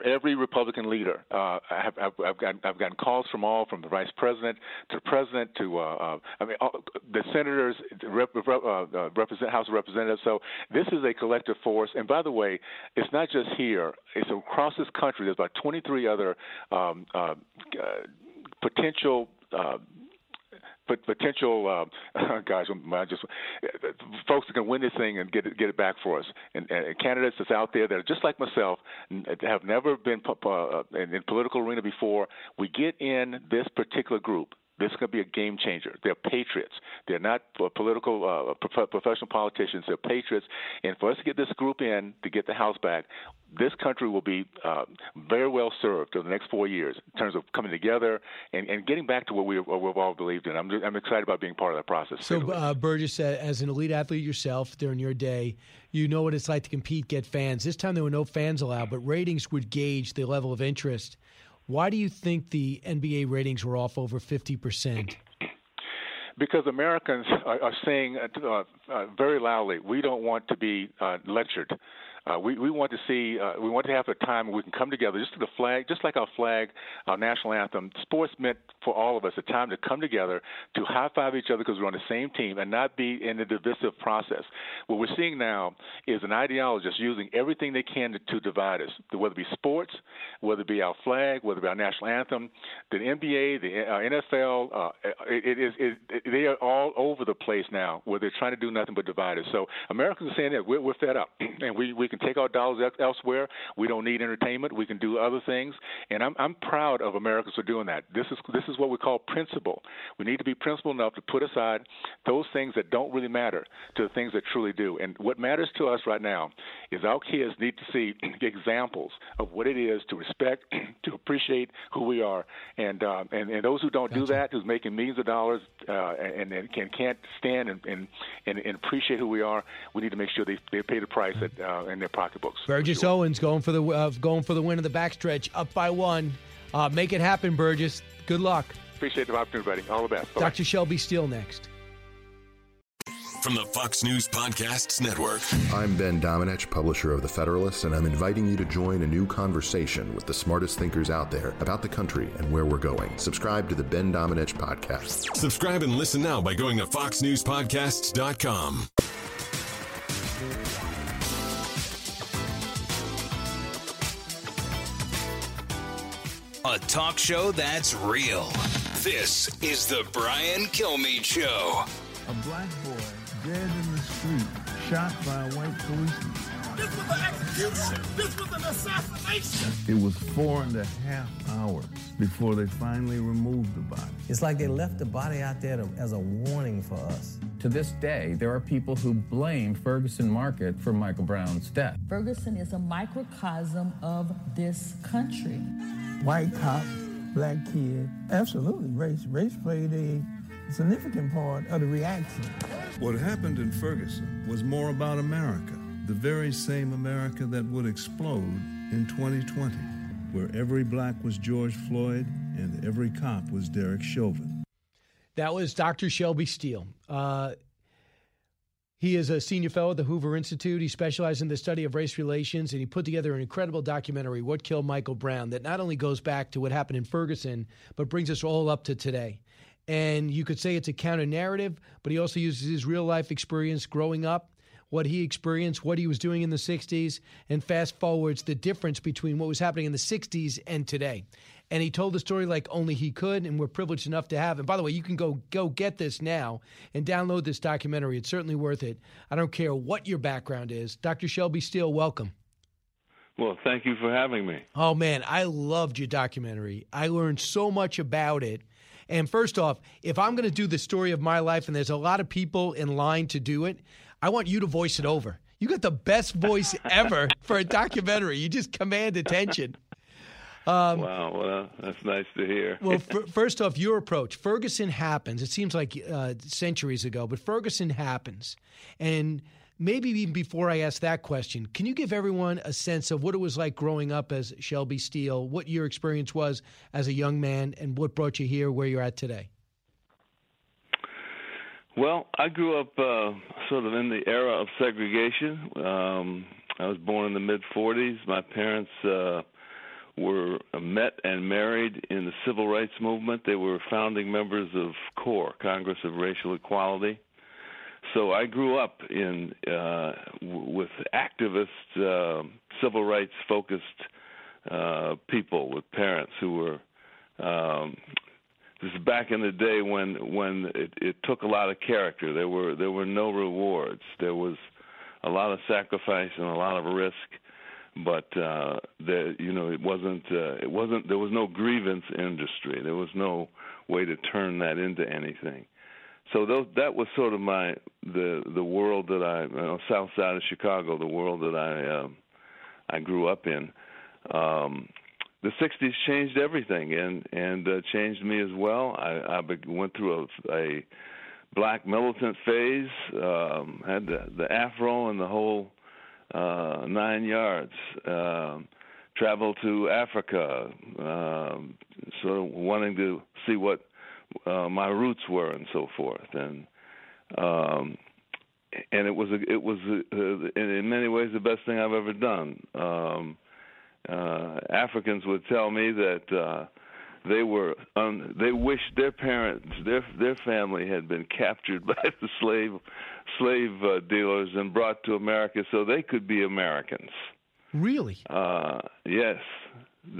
Every Republican leader, uh, I've, I've, I've, gotten, I've gotten calls from all, from the vice president to the president to, uh, I mean, all, the senators, the rep, uh, represent, House of Representatives. So this is a collective force. And by the way, it's not just here. It's across this country. There's about twenty-three other um, uh, uh, potential uh But potential, uh, guys, just folks that can win this thing and get it, get it back for us. And, and candidates that's out there that are just like myself, have never been uh, in the political arena before. We get in this particular group. This is going to be a game changer. They're patriots. They're not political uh, professional politicians. They're patriots. And for us to get this group in to get the House back, this country will be uh, very well served over the next four years in terms of coming together and, and getting back to what we, what we've all believed in. I'm, just, I'm excited about being part of that process. So, uh, Burgess, as an elite athlete yourself during your day, you know what it's like to compete, get fans. This time there were no fans allowed, but ratings would gauge the level of interest. Why do you think the N B A ratings were off over fifty percent? Because Americans are, are saying uh, uh, very loudly, we don't want to be uh, lectured. Uh, we, we want to see, uh, we want to have a time where we can come together, just to the flag, just like our flag, our national anthem. Sports meant for all of us a time to come together, to high-five each other because we're on the same team and not be in the divisive process. What we're seeing now is an ideologist using everything they can to, to divide us, whether it be sports, whether it be our flag, whether it be our national anthem, the N B A, the uh, N F L. Uh, it, it is, it, it, they are all over the place now where they're trying to do nothing but divide us. So Americans are saying that we're, we're fed up and we, we can take our dollars elsewhere. We don't need entertainment. We can do other things, and I'm, I'm proud of Americans for doing that. This is this is what we call principle. We need to be principled enough to put aside those things that don't really matter to the things that truly do. And what matters to us right now is our kids need to see examples of what it is to respect, to appreciate who we are, and uh, and, and those who don't gotcha. do that, who's making millions of dollars uh, and, and can, can't stand and, and, and appreciate who we are, we need to make sure they, they pay the price that uh, and their pocketbooks. Burgess sure. Owens going for the uh, going for the win in the backstretch, up by one. Uh, make it happen, Burgess. Good luck. Appreciate the opportunity, buddy. All the best. Bye-bye. Doctor Shelby Steele next. From the Fox News Podcasts Network. I'm Ben Domenech, publisher of The Federalist, and I'm inviting you to join a new conversation with the smartest thinkers out there about the country and where we're going. Subscribe to the Ben Domenech Podcast. Subscribe and listen now by going to fox news podcasts dot com. A talk show that's real. This is the Brian Kilmeade Show. A black boy dead in the street, shot by a white policeman. This was an execution. This was an assassination. It was four and a half hours before they finally removed the body. It's like they left the body out there to, as a warning for us. To this day, there are people who blame Ferguson Market for Michael Brown's death. Ferguson is a microcosm of this country. White cop, black kid, absolutely race. Race played a significant part of the reaction. What happened in Ferguson was more about America, the very same America that would explode in twenty twenty, where every black was George Floyd and every cop was Derek Chauvin. That was Doctor Shelby Steele. Uh, he is a senior fellow at the Hoover Institute. He specializes in the study of race relations, and he put together an incredible documentary, What Killed Michael Brown, that not only goes back to what happened in Ferguson, but brings us all up to today. And you could say it's a counter-narrative, but he also uses his real-life experience growing up what he experienced, what he was doing in the sixties, and fast forwards the difference between what was happening in the sixties and today. And he told the story like only he could, and we're privileged enough to have. And by the way, you can go go get this now and download this documentary. It's certainly worth it. I don't care what your background is. Doctor Shelby Steele, welcome. Well, thank you for having me. Oh, man, I loved your documentary. I learned so much about it. And first off, if I'm going to do the story of my life, and there's a lot of people in line to do it, I want you to voice it over. You got the best voice ever for a documentary. You just command attention. Um, wow, well, that's nice to hear. Well, f- first off, your approach. Ferguson happens. It seems like uh, centuries ago, but Ferguson happens. And maybe even before I ask that question, can you give everyone a sense of what it was like growing up as Shelby Steele, what your experience was as a young man, and what brought you here where you're at today? Well, I grew up uh, sort of in the era of segregation. Um, I was born in the mid forties. My parents uh, were met and married in the civil rights movement. They were founding members of CORE, Congress of Racial Equality. So I grew up in uh, with activist, uh, civil rights-focused uh, people, with parents who were um, – this is back in the day when when it, it took a lot of character. There were there were no rewards. There was a lot of sacrifice and a lot of risk, but uh, there, you know, it wasn't uh, it wasn't there was no grievance industry. There was no way to turn that into anything. So those, that was sort of my the the world that I, you know, south side of Chicago, the world that I uh, I grew up in. Um, the sixties changed everything and and uh, changed me as well. I, I went through a, a black militant phase, um, had the, the afro and the whole uh, nine yards. Uh, traveled to Africa, uh, sort of wanting to see what Uh, my roots were, and so forth, and um, and it was a, it was a, a, in many ways the best thing I've ever done. Um, uh, Africans would tell me that uh, they were un, they wished their parents, their their family had been captured by the slave slave uh, dealers and brought to America so they could be Americans. Really? Uh, yes,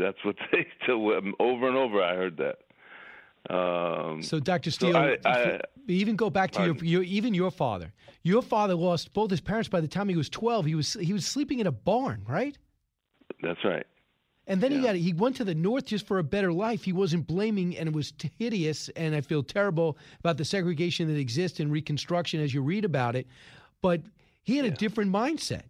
that's what they till over and over. I heard that. Um, so, Doctor Steele, so I, I, even go back to I, your, your even your father. Your father lost both his parents by the time he was twelve. He was he was sleeping in a barn, right? That's right. And then yeah. he got he went to the North just for a better life. He wasn't blaming, and it was hideous. And I feel terrible about the segregation that exists in Reconstruction as you read about it. But he had yeah. a different mindset.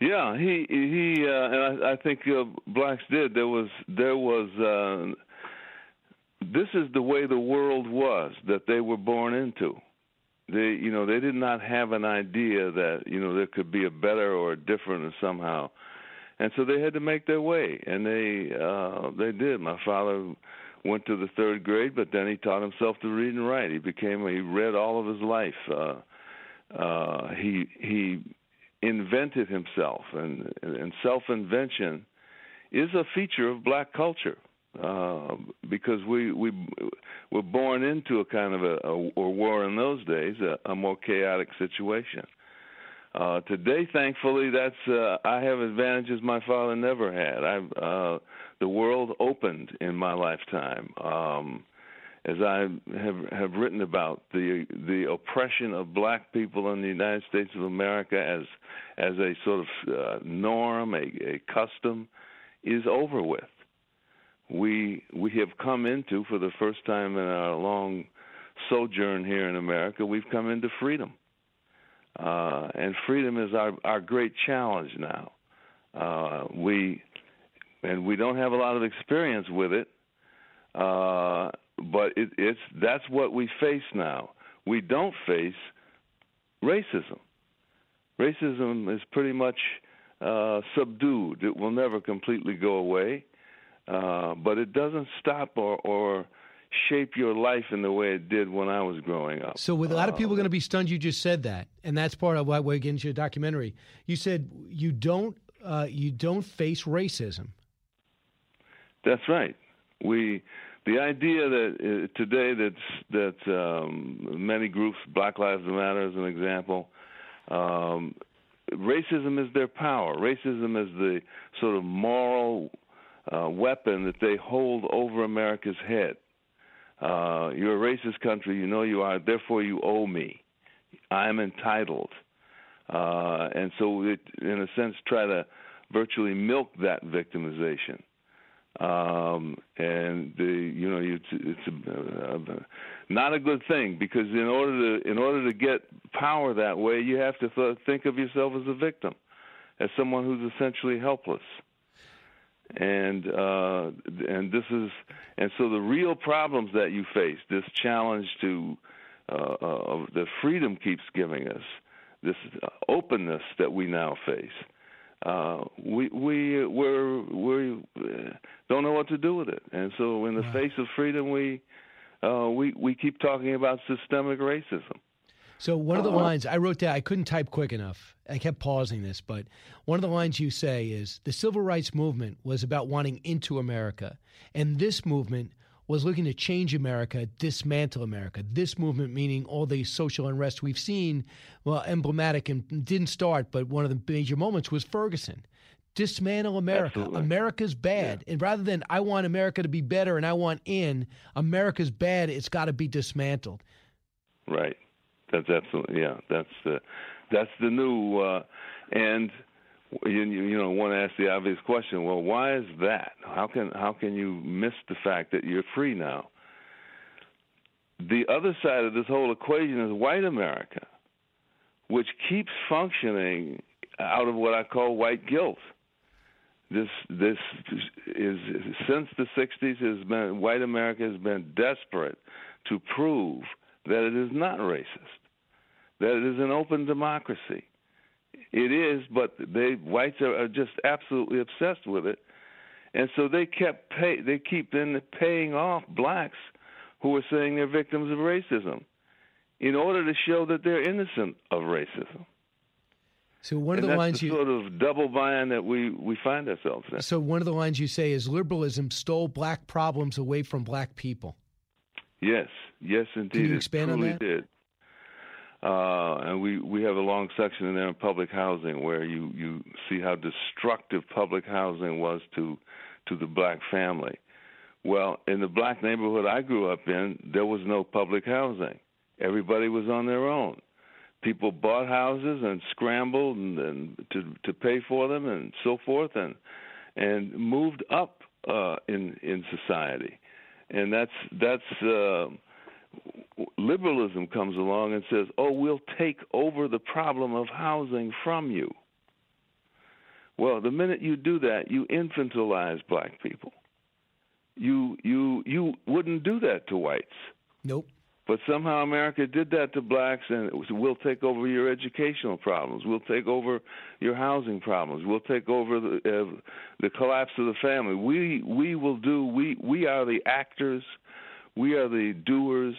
Yeah, he he, uh, and I, I think uh, blacks did. There was there was. Uh, This is the way the world was that they were born into. They, you know, they did not have an idea that, you know, there could be a better or a different or somehow, and so they had to make their way, and they uh, they did. My father went to the third grade, but then he taught himself to read and write. He became he read all of his life. Uh, uh, he he invented himself, and and self-invention is a feature of black culture. Uh, because we we were born into a kind of a, a or war in those days, a, a more chaotic situation. Uh, today, thankfully, that's uh, I have advantages my father never had. I've, uh, the world opened in my lifetime, um, as I have have written about the the oppression of black people in the United States of America as as a sort of uh, norm, a, a custom, is over with. We we have come into, for the first time in our long sojourn here in America, we've come into freedom. Uh, and freedom is our, our great challenge now. Uh, we and we don't have a lot of experience with it, uh, but it, it's that's what we face now. We don't face racism. Racism is pretty much uh, subdued. It will never completely go away. Uh, but it doesn't stop or, or shape your life in the way it did when I was growing up. So with a lot of people uh, going to be stunned you just said that, and that's part of why we get into your documentary. You said you don't uh, you don't face racism. That's right. We the idea that uh, today that that um, many groups, Black Lives Matter as an example, Um, racism is their power. Racism is the sort of moral uh, weapon that they hold over America's head. Uh, you're a racist country. You know you are. Therefore, you owe me. I'm entitled. Uh, and so it, in a sense, try to virtually milk that victimization. Um, and the, you know, it's, it's a, a, not a good thing, because in order to in order to get power that way, you have to th- think of yourself as a victim, as someone who's essentially helpless. And uh, and this is and so the real problems that you face, this challenge to uh, uh, that freedom keeps giving us, this openness that we now face. Uh, we we we're, we're, don't know what to do with it, and so in the wow. face of freedom, we uh, we we keep talking about systemic racism. So one of the uh, lines I wrote down, I couldn't type quick enough. I kept pausing this, but one of the lines you say is, the civil rights movement was about wanting into America, and this movement was looking to change America, dismantle America. This movement, meaning all the social unrest we've seen, well, emblematic and didn't start, but one of the major moments was Ferguson. Dismantle America. Absolutely. America's bad. Yeah. And rather than I want America to be better and I want in, America's bad, it's got to be dismantled. Right. That's absolutely, yeah, that's the, that's the new, uh, and you, you know, want to ask the obvious question, well, why is that? How can how can you miss the fact that you're free now? The other side of this whole equation is white America, which keeps functioning out of what I call white guilt. This this is since the sixties has been white America has been desperate to prove that it is not racist, that it is an open democracy. It is, but they whites are, are just absolutely obsessed with it, and so they kept pay, they keep then paying off blacks who are saying they're victims of racism, in order to show that they're innocent of racism. So one and of the that's lines the you sort of double bind that we, we find ourselves in. So one of the lines you say is liberalism stole black problems away from black people. Yes, yes, indeed. Can you expand it truly on that? Did. Uh, and we, we have a long section in there on public housing where you, you see how destructive public housing was to to the black family. Well, in the black neighborhood I grew up in, there was no public housing. Everybody was on their own. People bought houses and scrambled and, and to to pay for them and so forth, and and moved up uh, in in society, and that's that's. Uh, Liberalism comes along and says, oh, we'll take over the problem of housing from you. Well, the minute you do that, you infantilize black people. You you you wouldn't do that to whites. Nope. But somehow America did that to blacks, and it was, we'll take over your educational problems. We'll take over your housing problems. We'll take over the, uh, the collapse of the family. We we will do, we, we are the actors. We are the doers.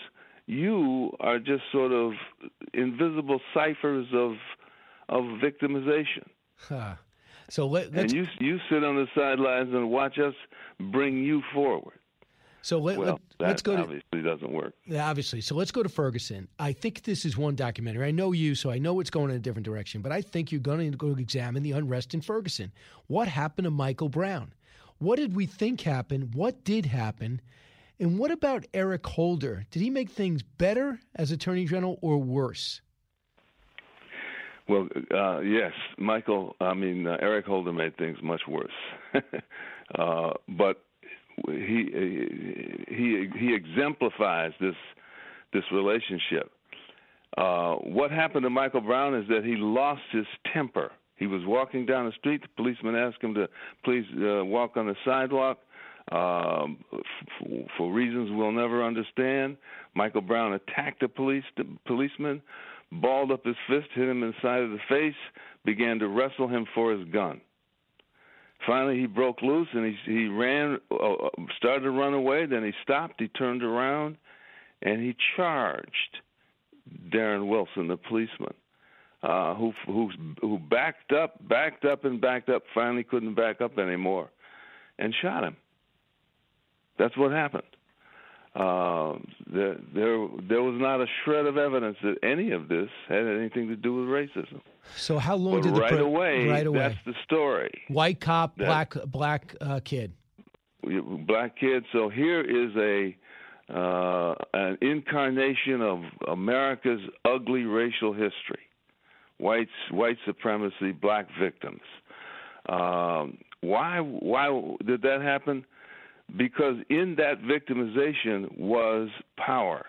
You are just sort of invisible ciphers of of victimization. Huh. So let, let's... And you you sit on the sidelines and watch us bring you forward. So let, well, let, let's go to... obviously doesn't work. Obviously. So let's go to Ferguson. I think this is one documentary. I know you, so I know it's going in a different direction, but I think you're going to go examine the unrest in Ferguson. What happened to Michael Brown? What did we think happened? What did happen? And what about Eric Holder? Did he make things better as Attorney General or worse? Well, uh, yes, Michael. I mean, uh, Eric Holder made things much worse. uh, but he he he exemplifies this this relationship. Uh, what happened to Michael Brown is that he lost his temper. He was walking down the street. The policeman asked him to please uh, walk on the sidewalk. Um, f- for reasons we'll never understand, Michael Brown attacked a police the policeman, balled up his fist, hit him in the side of the face, began to wrestle him for his gun. Finally, he broke loose and he he ran, uh, started to run away. Then he stopped. He turned around, and he charged Darren Wilson, the policeman, uh, who who who backed up, backed up, and backed up. Finally, couldn't back up anymore, and shot him. That's what happened. Uh, there, there, there was not a shred of evidence that any of this had anything to do with racism. So how long but did the right pro- away? Right away, that's the story. White cop, that, black black uh, kid, black kid. So here is a uh, an incarnation of America's ugly racial history: whites, white supremacy, black victims. Um, why why did that happen? Because in that victimization was power,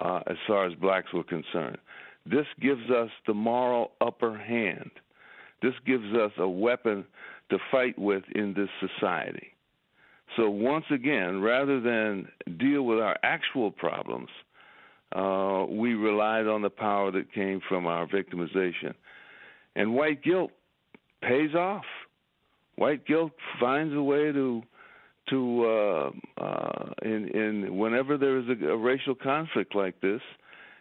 uh, as far as blacks were concerned. This gives us the moral upper hand. This gives us a weapon to fight with in this society. So once again, rather than deal with our actual problems, uh, we relied on the power that came from our victimization. And white guilt pays off. White guilt finds a way to... To uh, uh, in, in whenever there is a, a racial conflict like this,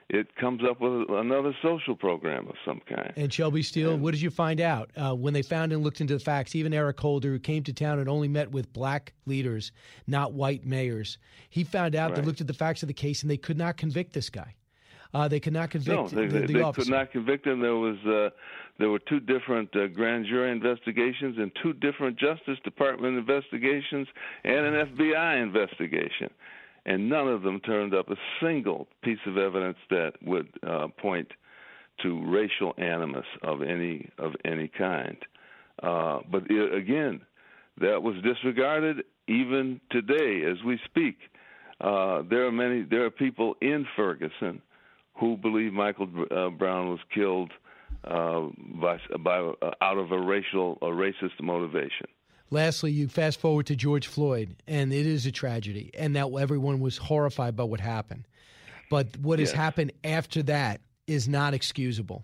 it comes up with another social program of some kind. And Shelby Steele, and, what did you find out uh, when they found and looked into the facts? Even Eric Holder, who came to town and only met with black leaders, not white mayors, he found out. Right. They looked at the facts of the case, and they could not convict this guy. Uh, they could not convict. No, they, the, the they officer. could not convict him. There was uh, there were two different uh, grand jury investigations and two different Justice Department investigations and an F B I investigation, and none of them turned up a single piece of evidence that would uh, point to racial animus of any of any kind. Uh, but it, again, that was disregarded even today as we speak. Uh, there are many. There are people in Ferguson who believe Michael uh, Brown was killed uh, by, by uh, out of a racial, a racist motivation. Lastly, you fast forward to George Floyd, and it is a tragedy, and that everyone was horrified by what happened. But what yes. has happened after that is not excusable.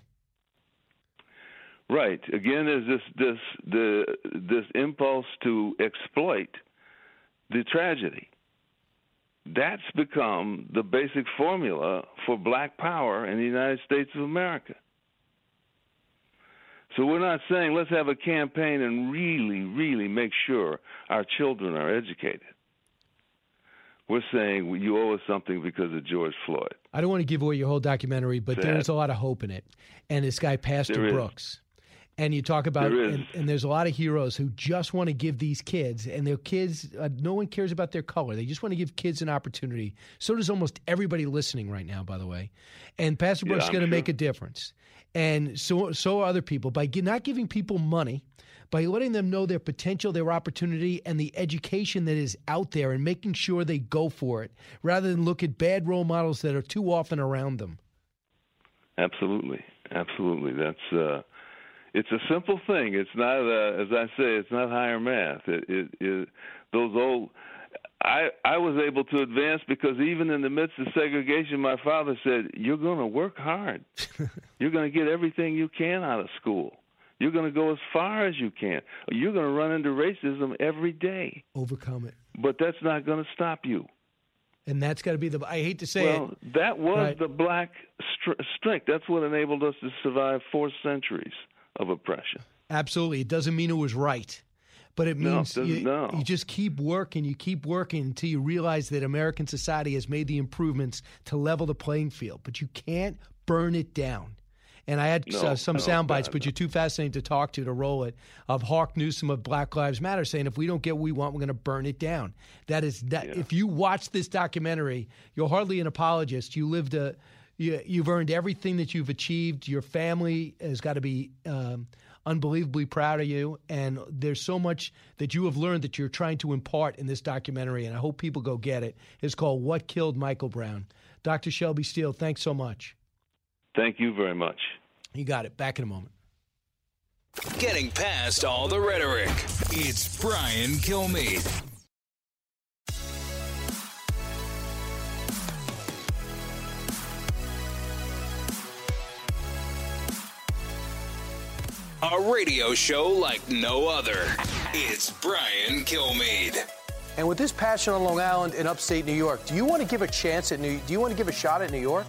Right. Again, there's this this the this impulse to exploit the tragedy. That's become the basic formula for black power in the United States of America. So we're not saying let's have a campaign and really, really make sure our children are educated. We're saying well, you owe us something because of George Floyd. I don't want to give away your whole documentary, but Sad. there's a lot of hope in it. And this guy, Pastor there Brooks. Is. And you talk about, there and, and there's a lot of heroes who just want to give these kids, and their kids, uh, no one cares about their color. They just want to give kids an opportunity. So does almost everybody listening right now, by the way. And Pastor Brooks yeah, is going to sure. make a difference. And so so are other people. By gi- not giving people money, by letting them know their potential, their opportunity, and the education that is out there and making sure they go for it, rather than look at bad role models that are too often around them. Absolutely. Absolutely. That's... Uh... It's a simple thing. It's not, uh, as I say, it's not higher math. It, it, it, those old, I, I was able to advance because even in the midst of segregation, my father said, "You're going to work hard. You're going to get everything you can out of school. You're going to go as far as you can. You're going to run into racism every day. Overcome it. But that's not going to stop you." And that's got to be the, I hate to say well, it. Well, that was right. the black str- strength. That's what enabled us to survive four centuries. Of oppression. Absolutely. It doesn't mean it was right, but it means no, it you, no. you just keep working, you keep working until you realize that American society has made the improvements to level the playing field, but you can't burn it down. And I had no, uh, some no, sound bites, no, but no. you're too fascinating to talk to to roll it, of Hawk Newsom of Black Lives Matter saying, if we don't get what we want, we're going to burn it down. That is that. Yeah. If you watch this documentary, you're hardly an apologist. You lived a... You, you've earned everything that you've achieved. Your family has got to be um, unbelievably proud of you. And there's so much that you have learned that you're trying to impart in this documentary, and I hope people go get it. It's called What Killed Michael Brown. Doctor Shelby Steele, thanks so much. Thank you very much. You got it. Back in a moment. Getting past all the rhetoric, it's Brian Kilmeade. A radio show like no other. It's Brian Kilmeade. And with this passion on Long Island and upstate New York, do you want to give a chance at New? Do you want to give a shot at New York?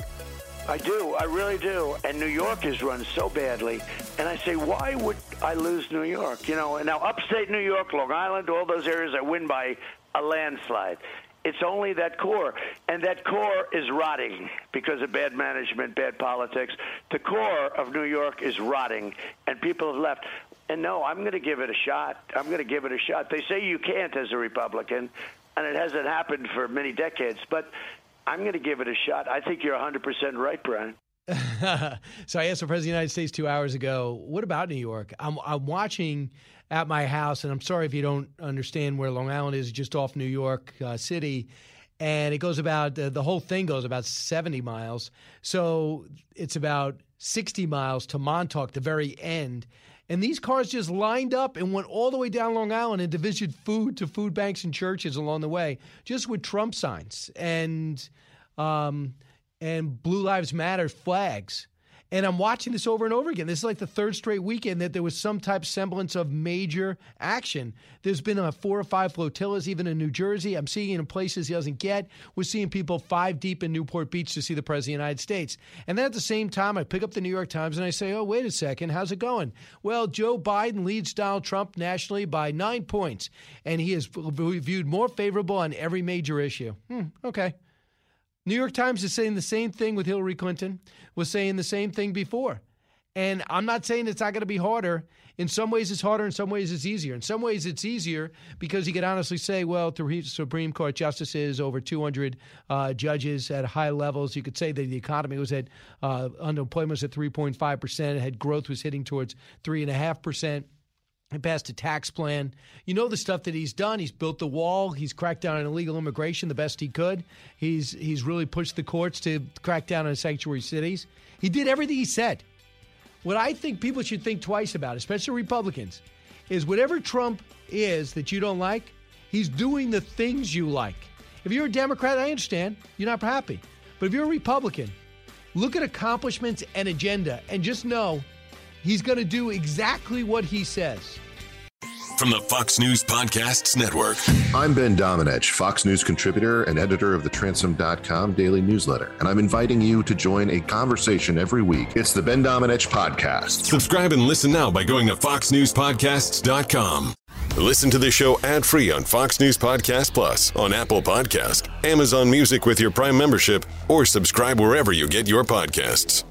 I do. I really do. And New York is run so badly. And I say, why would I lose New York? You know, and now upstate New York, Long Island, all those areas, I win by a landslide. It's only that core, and that core is rotting because of bad management, bad politics. The core of New York is rotting, and people have left. And no, I'm going to give it a shot. I'm going to give it a shot. They say you can't as a Republican, and it hasn't happened for many decades, but I'm going to give it a shot. I think you're one hundred percent right, Brian. So I asked the President of the United States two hours ago, what about New York? I'm, I'm watching at my house, and I'm sorry if you don't understand where Long Island is, just off New York uh, City. And it goes about, uh, the whole thing goes about seventy miles. So it's about sixty miles to Montauk, the very end. And these cars just lined up and went all the way down Long Island and distributed food to food banks and churches along the way, just with Trump signs. And... Um, and Blue Lives Matter flags. And I'm watching this over and over again. This is like the third straight weekend that there was some type semblance of major action. There's been a four or five flotillas, even in New Jersey. I'm seeing it in places he doesn't get. We're seeing people five deep in Newport Beach to see the President of the United States. And then at the same time, I pick up the New York Times and I say, oh, wait a second, how's it going? Well, Joe Biden leads Donald Trump nationally by nine points. And he is viewed more favorable on every major issue. Hmm, okay. New York Times is saying the same thing with Hillary Clinton, was saying the same thing before. And I'm not saying it's not going to be harder. In some ways it's harder, in some ways it's easier. In some ways it's easier because you can honestly say, well, three Supreme Court justices, over two hundred uh, judges at high levels. You could say that the economy was at, uh, unemployment was at three point five percent, had growth was hitting towards three point five percent. He passed a tax plan. You know the stuff that he's done. He's built the wall. He's cracked down on illegal immigration the best he could. He's he's really pushed the courts to crack down on sanctuary cities. He did everything he said. What I think people should think twice about, especially Republicans, is whatever Trump is that you don't like, he's doing the things you like. If you're a Democrat, I understand. You're not happy. But if you're a Republican, look at accomplishments and agenda and just know he's going to do exactly what he says. From the Fox News Podcasts Network. I'm Ben Domenech, Fox News contributor and editor of the Transom dot com daily newsletter. And I'm inviting you to join a conversation every week. It's the Ben Domenech Podcast. Subscribe and listen now by going to fox news podcasts dot com. Listen to the show ad-free on Fox News Podcast Plus, on Apple Podcasts, Amazon Music with your Prime membership, or subscribe wherever you get your podcasts.